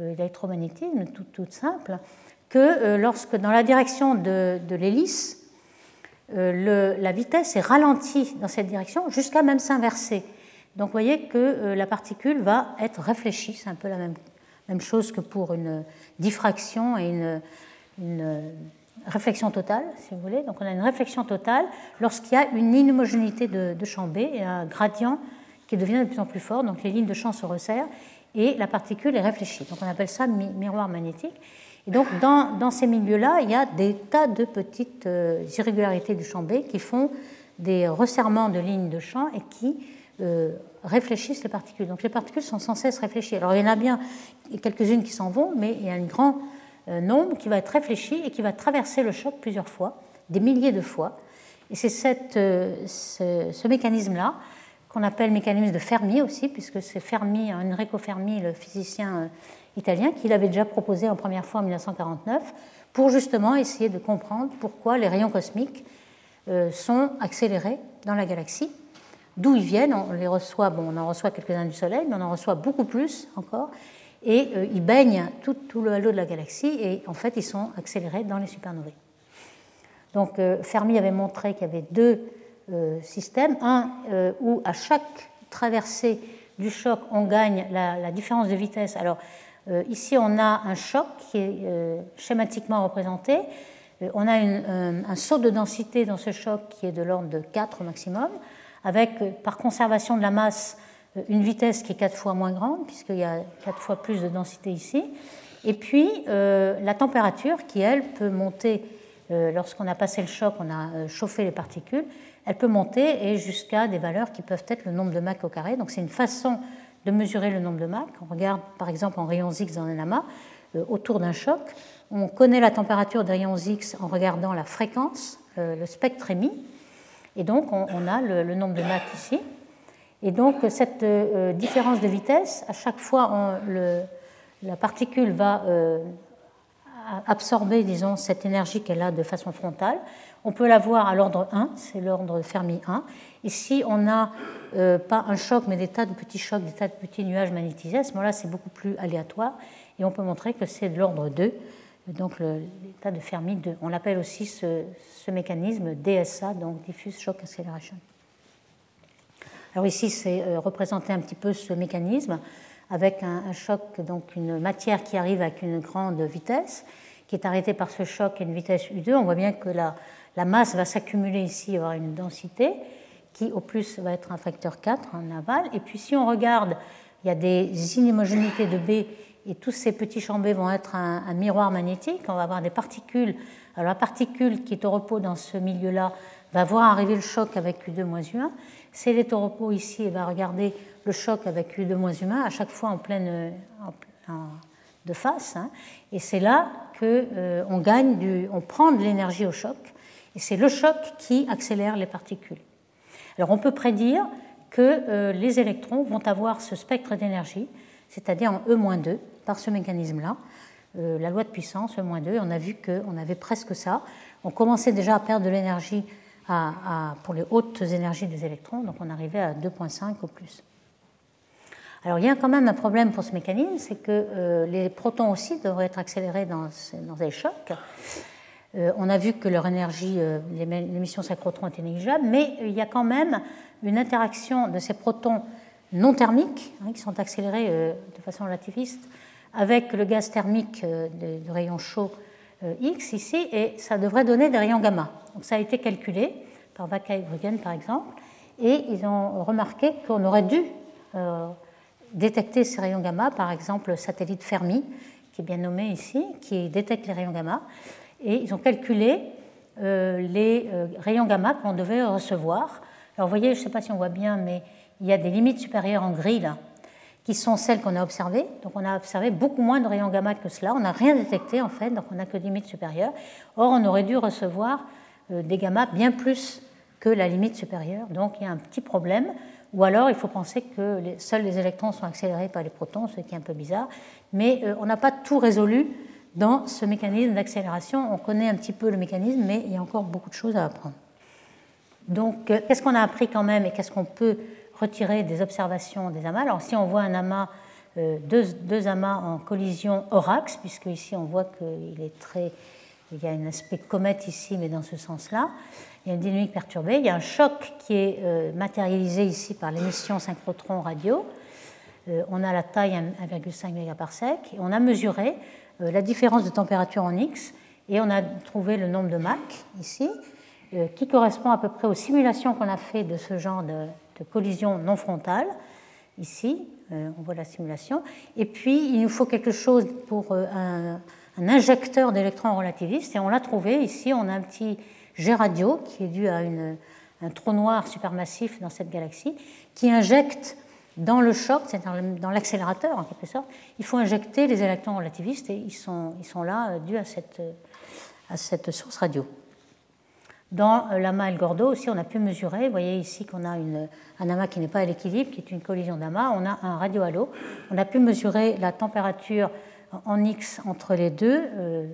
d'électromagnétisme toute, toute simple, que lorsque, dans la direction de, de l'hélice, la vitesse est ralentie dans cette direction jusqu'à même s'inverser. Donc, vous voyez que la particule va être réfléchie. C'est un peu la même, même chose que pour une diffraction et une... une réflexion totale, si vous voulez. Donc on a une réflexion totale lorsqu'il y a une inhomogénéité de, de champ B et un gradient qui devient de plus en plus fort, donc les lignes de champ se resserrent et la particule est réfléchie. Donc on appelle ça mi miroir magnétique. Et donc dans, dans ces milieux-là, il y a des tas de petites euh, irrégularités du champ B qui font des resserrements de lignes de champ et qui euh, réfléchissent les particules. Donc les particules sont sans cesse réfléchies. Alors il y en a bien quelques-unes qui s'en vont, mais il y a un grand euh, nombre qui va être réfléchi et qui va traverser le choc plusieurs fois, des milliers de fois. Et c'est cette, euh, ce, ce mécanisme-là qu'on appelle mécanisme de Fermi aussi, puisque c'est Fermi, Enrico Fermi, le physicien italien, qui l'avait déjà proposé en première fois en mille neuf cent quarante-neuf, pour justement essayer de comprendre pourquoi les rayons cosmiques sont accélérés dans la galaxie. D'où ils viennent, on les reçoit, bon, on en reçoit quelques-uns du Soleil, mais on en reçoit beaucoup plus encore, et ils baignent tout, tout le halo de la galaxie, et en fait ils sont accélérés dans les supernovae. Donc Fermi avait montré qu'il y avait deux Euh, système, un euh, où à chaque traversée du choc on gagne la, la différence de vitesse. Alors euh, ici on a un choc qui est euh, schématiquement représenté, euh, on a une, euh, un saut de densité dans ce choc qui est de l'ordre de quatre au maximum, avec euh, par conservation de la masse euh, une vitesse qui est quatre fois moins grande puisqu'il y a quatre fois plus de densité ici, et puis euh, la température qui elle peut monter euh, lorsqu'on a passé le choc, on a euh, chauffé les particules. Elle peut monter et jusqu'à des valeurs qui peuvent être le nombre de Mach au carré. Donc c'est une façon de mesurer le nombre de Mach. On regarde par exemple en rayons X dans un amas, euh, autour d'un choc. On connaît la température des rayons X en regardant la fréquence, euh, le spectre émis. Et donc on, on a le, le nombre de Mach ici. Et donc cette euh, différence de vitesse, à chaque fois on, le, la particule va euh, absorber, disons, cette énergie qu'elle a de façon frontale. On peut l'avoir à l'ordre un, c'est l'ordre Fermi un. Ici, on a euh, pas un choc, mais des tas de petits chocs, des tas de petits nuages magnétisés. À ce moment-là, c'est beaucoup plus aléatoire. Et on peut montrer que c'est de l'ordre deux, donc le, l'état de Fermi deux. On l'appelle aussi ce, ce mécanisme D S A, donc Diffuse Shock Acceleration. Alors ici, c'est euh, représenter un petit peu ce mécanisme avec un, un choc, donc une matière qui arrive avec une grande vitesse, qui est arrêtée par ce choc à une vitesse U deux. On voit bien que la... La masse va s'accumuler ici, avoir une densité qui, au plus, va être un facteur quatre en aval. Et puis, si on regarde, il y a des inhomogénéités de B et tous ces petits champs B vont être un, un miroir magnétique. On va avoir des particules. Alors, la particule qui est au repos dans ce milieu-là va voir arriver le choc avec U deux moins U un. Si elle est au repos ici, elle va regarder le choc avec U deux moins U un, à chaque fois en pleine... En, en, de face. Hein. Et c'est là qu'on euh, gagne du... On prend de l'énergie au choc. Et c'est le choc qui accélère les particules. Alors on peut prédire que euh, les électrons vont avoir ce spectre d'énergie, c'est-à-dire en E moins deux, par ce mécanisme-là, euh, la loi de puissance E moins deux. On a vu qu'on avait presque ça. On commençait déjà à perdre de l'énergie à, à, pour les hautes énergies des électrons, donc on arrivait à deux virgule cinq au plus. Alors il y a quand même un problème pour ce mécanisme, c'est que euh, les protons aussi devraient être accélérés dans, dans les chocs. On a vu que leur énergie, l'émission synchrotron était négligeable, mais il y a quand même une interaction de ces protons non thermiques, hein, qui sont accélérés euh, de façon relativiste, avec le gaz thermique euh, du rayon chaud euh, X ici, et ça devrait donner des rayons gamma. Donc ça a été calculé par Vacca et Brüggen par exemple, et ils ont remarqué qu'on aurait dû euh, détecter ces rayons gamma, par exemple le satellite Fermi, qui est bien nommé ici, qui détecte les rayons gamma. Et ils ont calculé euh, les euh, rayons gamma qu'on devait recevoir. Alors vous voyez, je ne sais pas si on voit bien, mais il y a des limites supérieures en gris, là, qui sont celles qu'on a observées. Donc on a observé beaucoup moins de rayons gamma que cela. On n'a rien détecté, en fait, donc on n'a que des limites supérieures. Or, on aurait dû recevoir euh, des gammas bien plus que la limite supérieure. Donc il y a un petit problème. Ou alors, il faut penser que les, seuls les électrons sont accélérés par les protons, ce qui est un peu bizarre. Mais euh, on n'a pas tout résolu. Dans ce mécanisme d'accélération, on connaît un petit peu le mécanisme, mais il y a encore beaucoup de choses à apprendre. Donc, qu'est-ce qu'on a appris quand même et qu'est-ce qu'on peut retirer des observations des amas? Alors, si on voit un amas, euh, deux, deux amas en collision hors axe, puisque ici on voit qu'il est très, il y a un aspect comète ici, mais dans ce sens-là, il y a une dynamique perturbée, il y a un choc qui est euh, matérialisé ici par l'émission synchrotron radio. Euh, on a la taille un virgule cinq mégaparsec et on a mesuré la différence de température en X, et on a trouvé le nombre de Mach ici, qui correspond à peu près aux simulations qu'on a fait de ce genre de, de collision non frontale. Ici, on voit la simulation. Et puis, il nous faut quelque chose pour un, un injecteur d'électrons relativistes, et on l'a trouvé. Ici, on a un petit jet radio qui est dû à une, un trou noir supermassif dans cette galaxie, qui injecte dans le choc, c'est dans l'accélérateur en quelque sorte, il faut injecter les électrons relativistes et ils sont, ils sont là dus à cette, à cette source radio. Dans l'amas El Gordo aussi, on a pu mesurer, vous voyez ici qu'on a une, un amas qui n'est pas à l'équilibre, qui est une collision d'amas, on a un radiohalo, on a pu mesurer la température en X entre les deux, euh,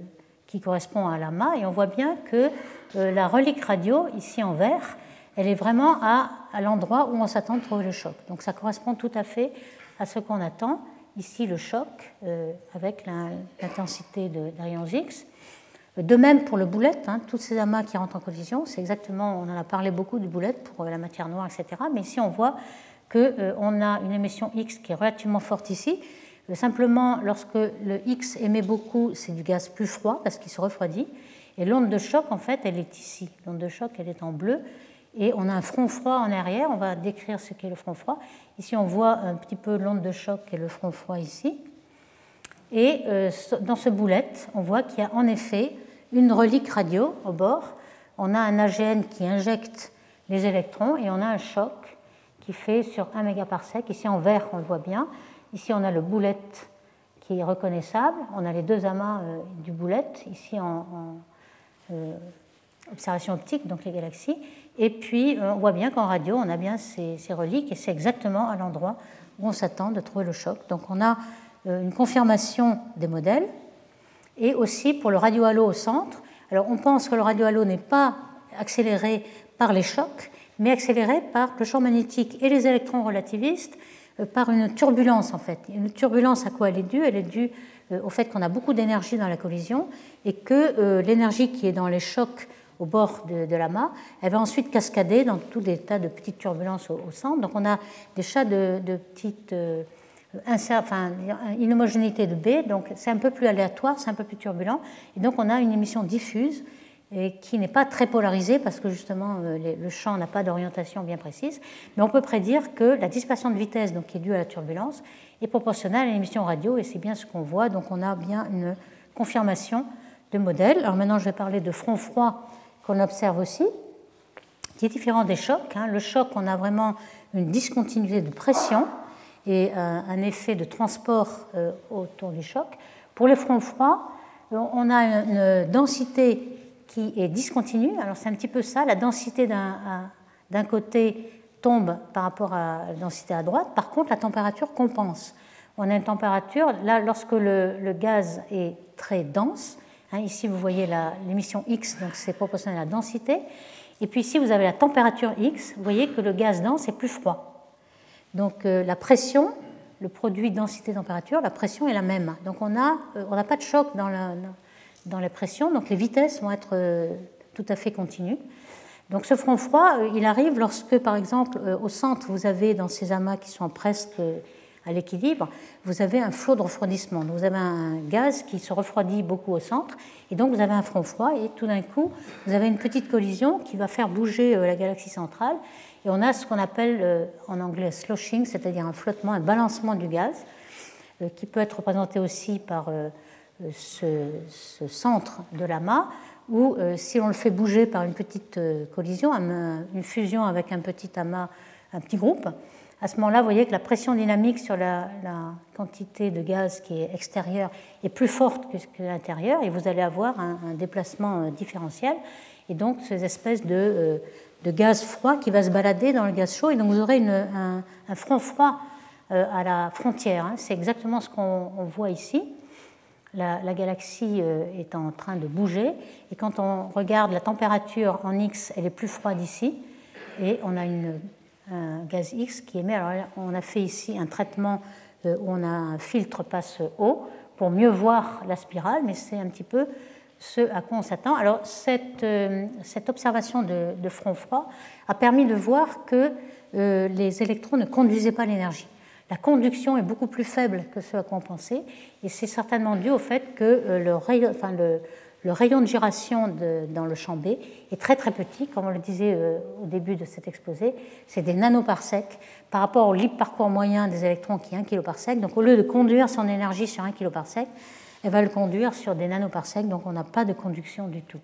qui correspond à l'amas, et on voit bien que euh, la relique radio, ici en vert, elle est vraiment à, à l'endroit où on s'attend de trouver le choc. Donc ça correspond tout à fait à ce qu'on attend. Ici, le choc euh, avec l'intensité de, des rayons X. De même pour le bullet, hein, tous ces amas qui rentrent en collision, c'est exactement, on en a parlé beaucoup du bullet pour la matière noire, et cetera. Mais ici, on voit qu'on euh, a une émission X qui est relativement forte ici. Euh, simplement, lorsque le X émet beaucoup, c'est du gaz plus froid parce qu'il se refroidit. Et l'onde de choc, en fait, elle est ici. L'onde de choc, elle est en bleu. Et on a un front froid en arrière, on va décrire ce qu'est le front froid. Ici, on voit un petit peu l'onde de choc et le front froid ici. Et euh, dans ce bullet, on voit qu'il y a en effet une relique radio au bord. On a un A G N qui injecte les électrons et on a un choc qui fait sur un mégaparsec. Ici, en vert, on le voit bien. Ici, on a le bullet qui est reconnaissable. On a les deux amas euh, du bullet, ici en... en euh, observation optique, donc les galaxies, et puis on voit bien qu'en radio, on a bien ces, ces reliques, et c'est exactement à l'endroit où on s'attend de trouver le choc. Donc on a une confirmation des modèles, et aussi pour le radiohalo au centre. Alors on pense que le radiohalo n'est pas accéléré par les chocs, mais accéléré par le champ magnétique et les électrons relativistes, par une turbulence en fait. Une turbulence, à quoi elle est due? Elle est due au fait qu'on a beaucoup d'énergie dans la collision, et que euh, l'énergie qui est dans les chocs au bord de, de l'amas, elle va ensuite cascader dans tout des tas de petites turbulences au, au centre. Donc on a des chats de, de petites euh, inser, enfin, inhomogénéité de B, donc c'est un peu plus aléatoire, c'est un peu plus turbulent, et donc on a une émission diffuse et qui n'est pas très polarisée parce que justement euh, les, le champ n'a pas d'orientation bien précise, mais on peut prédire que la dissipation de vitesse, donc, qui est due à la turbulence, est proportionnelle à l'émission radio, et c'est bien ce qu'on voit, donc on a bien une confirmation de modèle. Alors maintenant je vais parler de front froid qu'on observe aussi, qui est différent des chocs. Le choc, on a vraiment une discontinuité de pression et un effet de transport autour du choc. Pour les fronts froids, on a une densité qui est discontinue. Alors c'est un petit peu ça, la densité d'un côté tombe par rapport à la densité à droite, par contre la température compense. On a une température, là lorsque le, le gaz est très dense, ici, vous voyez l'émission X, donc c'est proportionnel à la densité. Et puis ici, vous avez la température X. Vous voyez que le gaz dense est plus froid. Donc euh, la pression, le produit densité-température, la pression est la même. Donc on n'a euh, on n'a pas de choc dans la, dans la pression, donc les vitesses vont être euh, tout à fait continues. Donc ce front froid, euh, il arrive lorsque, par exemple, euh, au centre, vous avez dans ces amas qui sont presque... Euh, à l'équilibre, vous avez un flot de refroidissement. Vous avez un gaz qui se refroidit beaucoup au centre, et donc vous avez un front froid, et tout d'un coup, vous avez une petite collision qui va faire bouger la galaxie centrale, et on a ce qu'on appelle en anglais sloshing, c'est-à-dire un flottement, un balancement du gaz, qui peut être représenté aussi par ce, ce centre de l'amas, où si on le fait bouger par une petite collision, une fusion avec un petit amas, un petit groupe, à ce moment-là, vous voyez que la pression dynamique sur la, la quantité de gaz qui est extérieure est plus forte que, que l'intérieure, et vous allez avoir un, un déplacement différentiel, et donc ces espèces de, de gaz froid qui va se balader dans le gaz chaud, et donc vous aurez une, un, un front froid à la frontière. C'est exactement ce qu'on voit ici. La, la galaxie est en train de bouger, et quand on regarde la température en X, elle est plus froide ici, et on a une... un gaz X qui émet. Alors on a fait ici un traitement où on a un filtre passe haut pour mieux voir la spirale, mais c'est un petit peu ce à quoi on s'attend. Alors cette, cette observation de, de front froid a permis de voir que euh, les électrons ne conduisaient pas l'énergie. La conduction est beaucoup plus faible que ce à quoi on pensait, et c'est certainement dû au fait que le rayon, enfin le, le rayon de gyration de, dans le champ B est très très petit, comme on le disait euh, au début de cet exposé, c'est des nanoparsecs par rapport au libre parcours moyen des électrons qui est un kiloparsec. Donc au lieu de conduire son énergie sur un kiloparsec, elle va le conduire sur des nanoparsecs, donc on n'a pas de conduction du tout.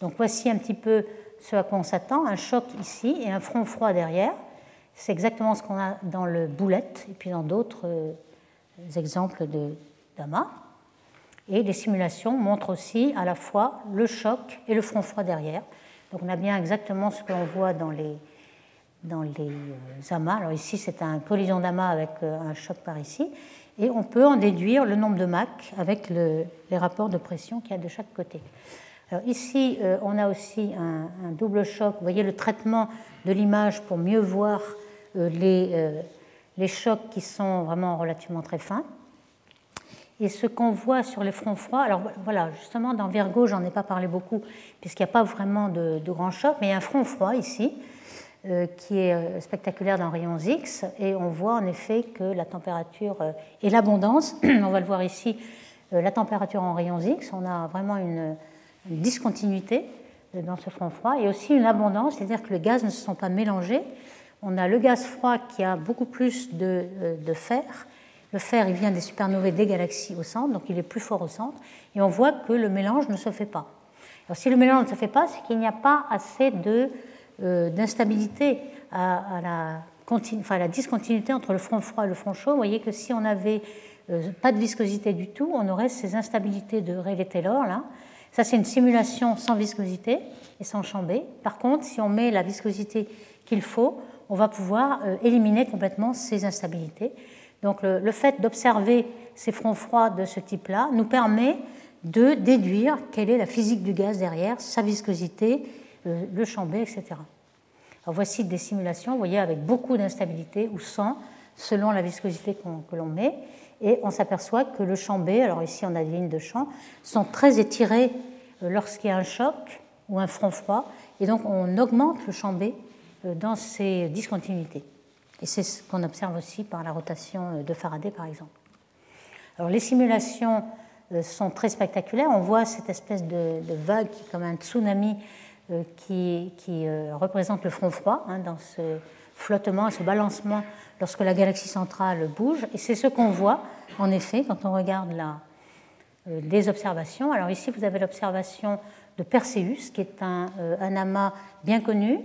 Donc voici un petit peu ce à quoi on s'attend, un choc ici et un front froid derrière. C'est exactement ce qu'on a dans le Bullet et puis dans d'autres euh, exemples de d'amas. Et les simulations montrent aussi à la fois le choc et le front froid derrière. Donc on a bien exactement ce que l'on voit dans les, dans les amas. Alors ici, c'est une collision d'amas avec un choc par ici. Et on peut en déduire le nombre de Mach avec le, les rapports de pression qu'il y a de chaque côté. Alors ici, on a aussi un, un double choc. Vous voyez le traitement de l'image pour mieux voir les, les chocs qui sont vraiment relativement très fins. Et ce qu'on voit sur les fronts froids, alors voilà, justement dans Virgo, j'en ai pas parlé beaucoup, puisqu'il n'y a pas vraiment de, de grand choc, mais il y a un front froid ici, euh, qui est spectaculaire dans rayons X, et on voit en effet que la température euh, et l'abondance, on va le voir ici, euh, la température en rayons X, on a vraiment une, une discontinuité dans ce front froid, et aussi une abondance, c'est-à-dire que les gaz ne se sont pas mélangés. On a le gaz froid qui a beaucoup plus de, euh, de fer. Le fer, il vient des supernovae des galaxies au centre, donc il est plus fort au centre, et on voit que le mélange ne se fait pas. Alors si le mélange ne se fait pas, c'est qu'il n'y a pas assez de, euh, d'instabilité à, à, la continu, enfin, à la discontinuité entre le front froid et le front chaud. Vous voyez que si on n'avait euh, pas de viscosité du tout, on aurait ces instabilités de Rayleigh-Taylor, là. Ça, c'est une simulation sans viscosité et sans champ B. Par contre, si on met la viscosité qu'il faut, on va pouvoir euh, éliminer complètement ces instabilités. Donc le, le fait d'observer ces fronts froids de ce type-là nous permet de déduire quelle est la physique du gaz derrière, sa viscosité, euh, le champ B, et cetera. Alors voici des simulations, vous voyez, avec beaucoup d'instabilité ou sans, selon la viscosité qu'on, que l'on met, et on s'aperçoit que le champ B, alors ici on a des lignes de champ, sont très étirées lorsqu'il y a un choc ou un front froid, et donc on augmente le champ B dans ces discontinuités. Et c'est ce qu'on observe aussi par la rotation de Faraday, par exemple. Alors, les simulations sont très spectaculaires. On voit cette espèce de, de vague, comme un tsunami, euh, qui, qui euh, représente le front froid, hein, dans ce flottement et ce balancement lorsque la galaxie centrale bouge. Et c'est ce qu'on voit, en effet, quand on regarde la, euh, les observations. Alors ici, vous avez l'observation de Perseus, qui est un, euh, un amas bien connu,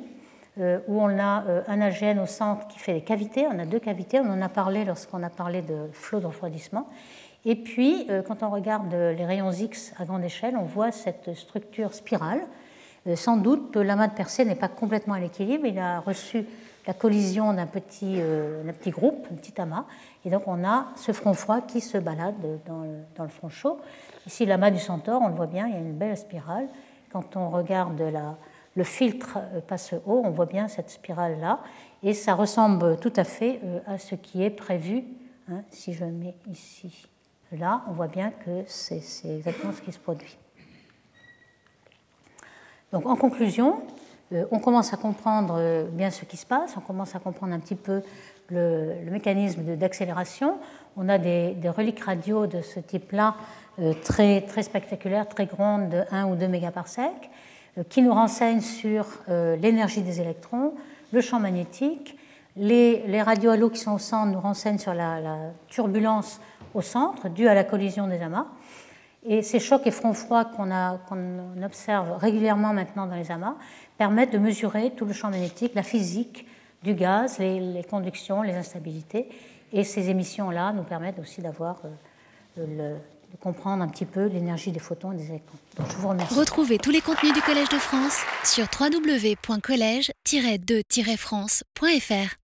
où on a un A G N au centre qui fait des cavités, on a deux cavités, on en a parlé lorsqu'on a parlé de flot de refroidissement. Et puis, quand on regarde les rayons X à grande échelle, on voit cette structure spirale. Sans doute, l'amas de Persée n'est pas complètement à l'équilibre, il a reçu la collision d'un petit, d'un petit groupe, un petit amas, et donc on a ce front froid qui se balade dans le, dans le front chaud. Ici, l'amas du Centaure, on le voit bien, il y a une belle spirale. Quand on regarde la... Le filtre passe haut, on voit bien cette spirale-là, et ça ressemble tout à fait à ce qui est prévu. Hein, si je mets ici, là, on voit bien que c'est, c'est exactement ce qui se produit. Donc, en conclusion, on commence à comprendre bien ce qui se passe, on commence à comprendre un petit peu le, le mécanisme de, d'accélération. On a des, des reliques radio de ce type-là, très, très spectaculaires, très grandes, de un ou deux mégaparsecs, qui nous renseigne sur euh, l'énergie des électrons, le champ magnétique. Les, les radiohalos qui sont au centre nous renseignent sur la, la turbulence au centre, due à la collision des amas. Et ces chocs et fronts froids qu'on, a, qu'on observe régulièrement maintenant dans les amas permettent de mesurer tout le champ magnétique, la physique du gaz, les, les conductions, les instabilités. Et ces émissions-là nous permettent aussi d'avoir euh, le... de comprendre un petit peu l'énergie des photons et des électrons. Donc, je vous remercie. Retrouvez tous les contenus du Collège de France sur w w w point collège tiret deux tiret france point f r.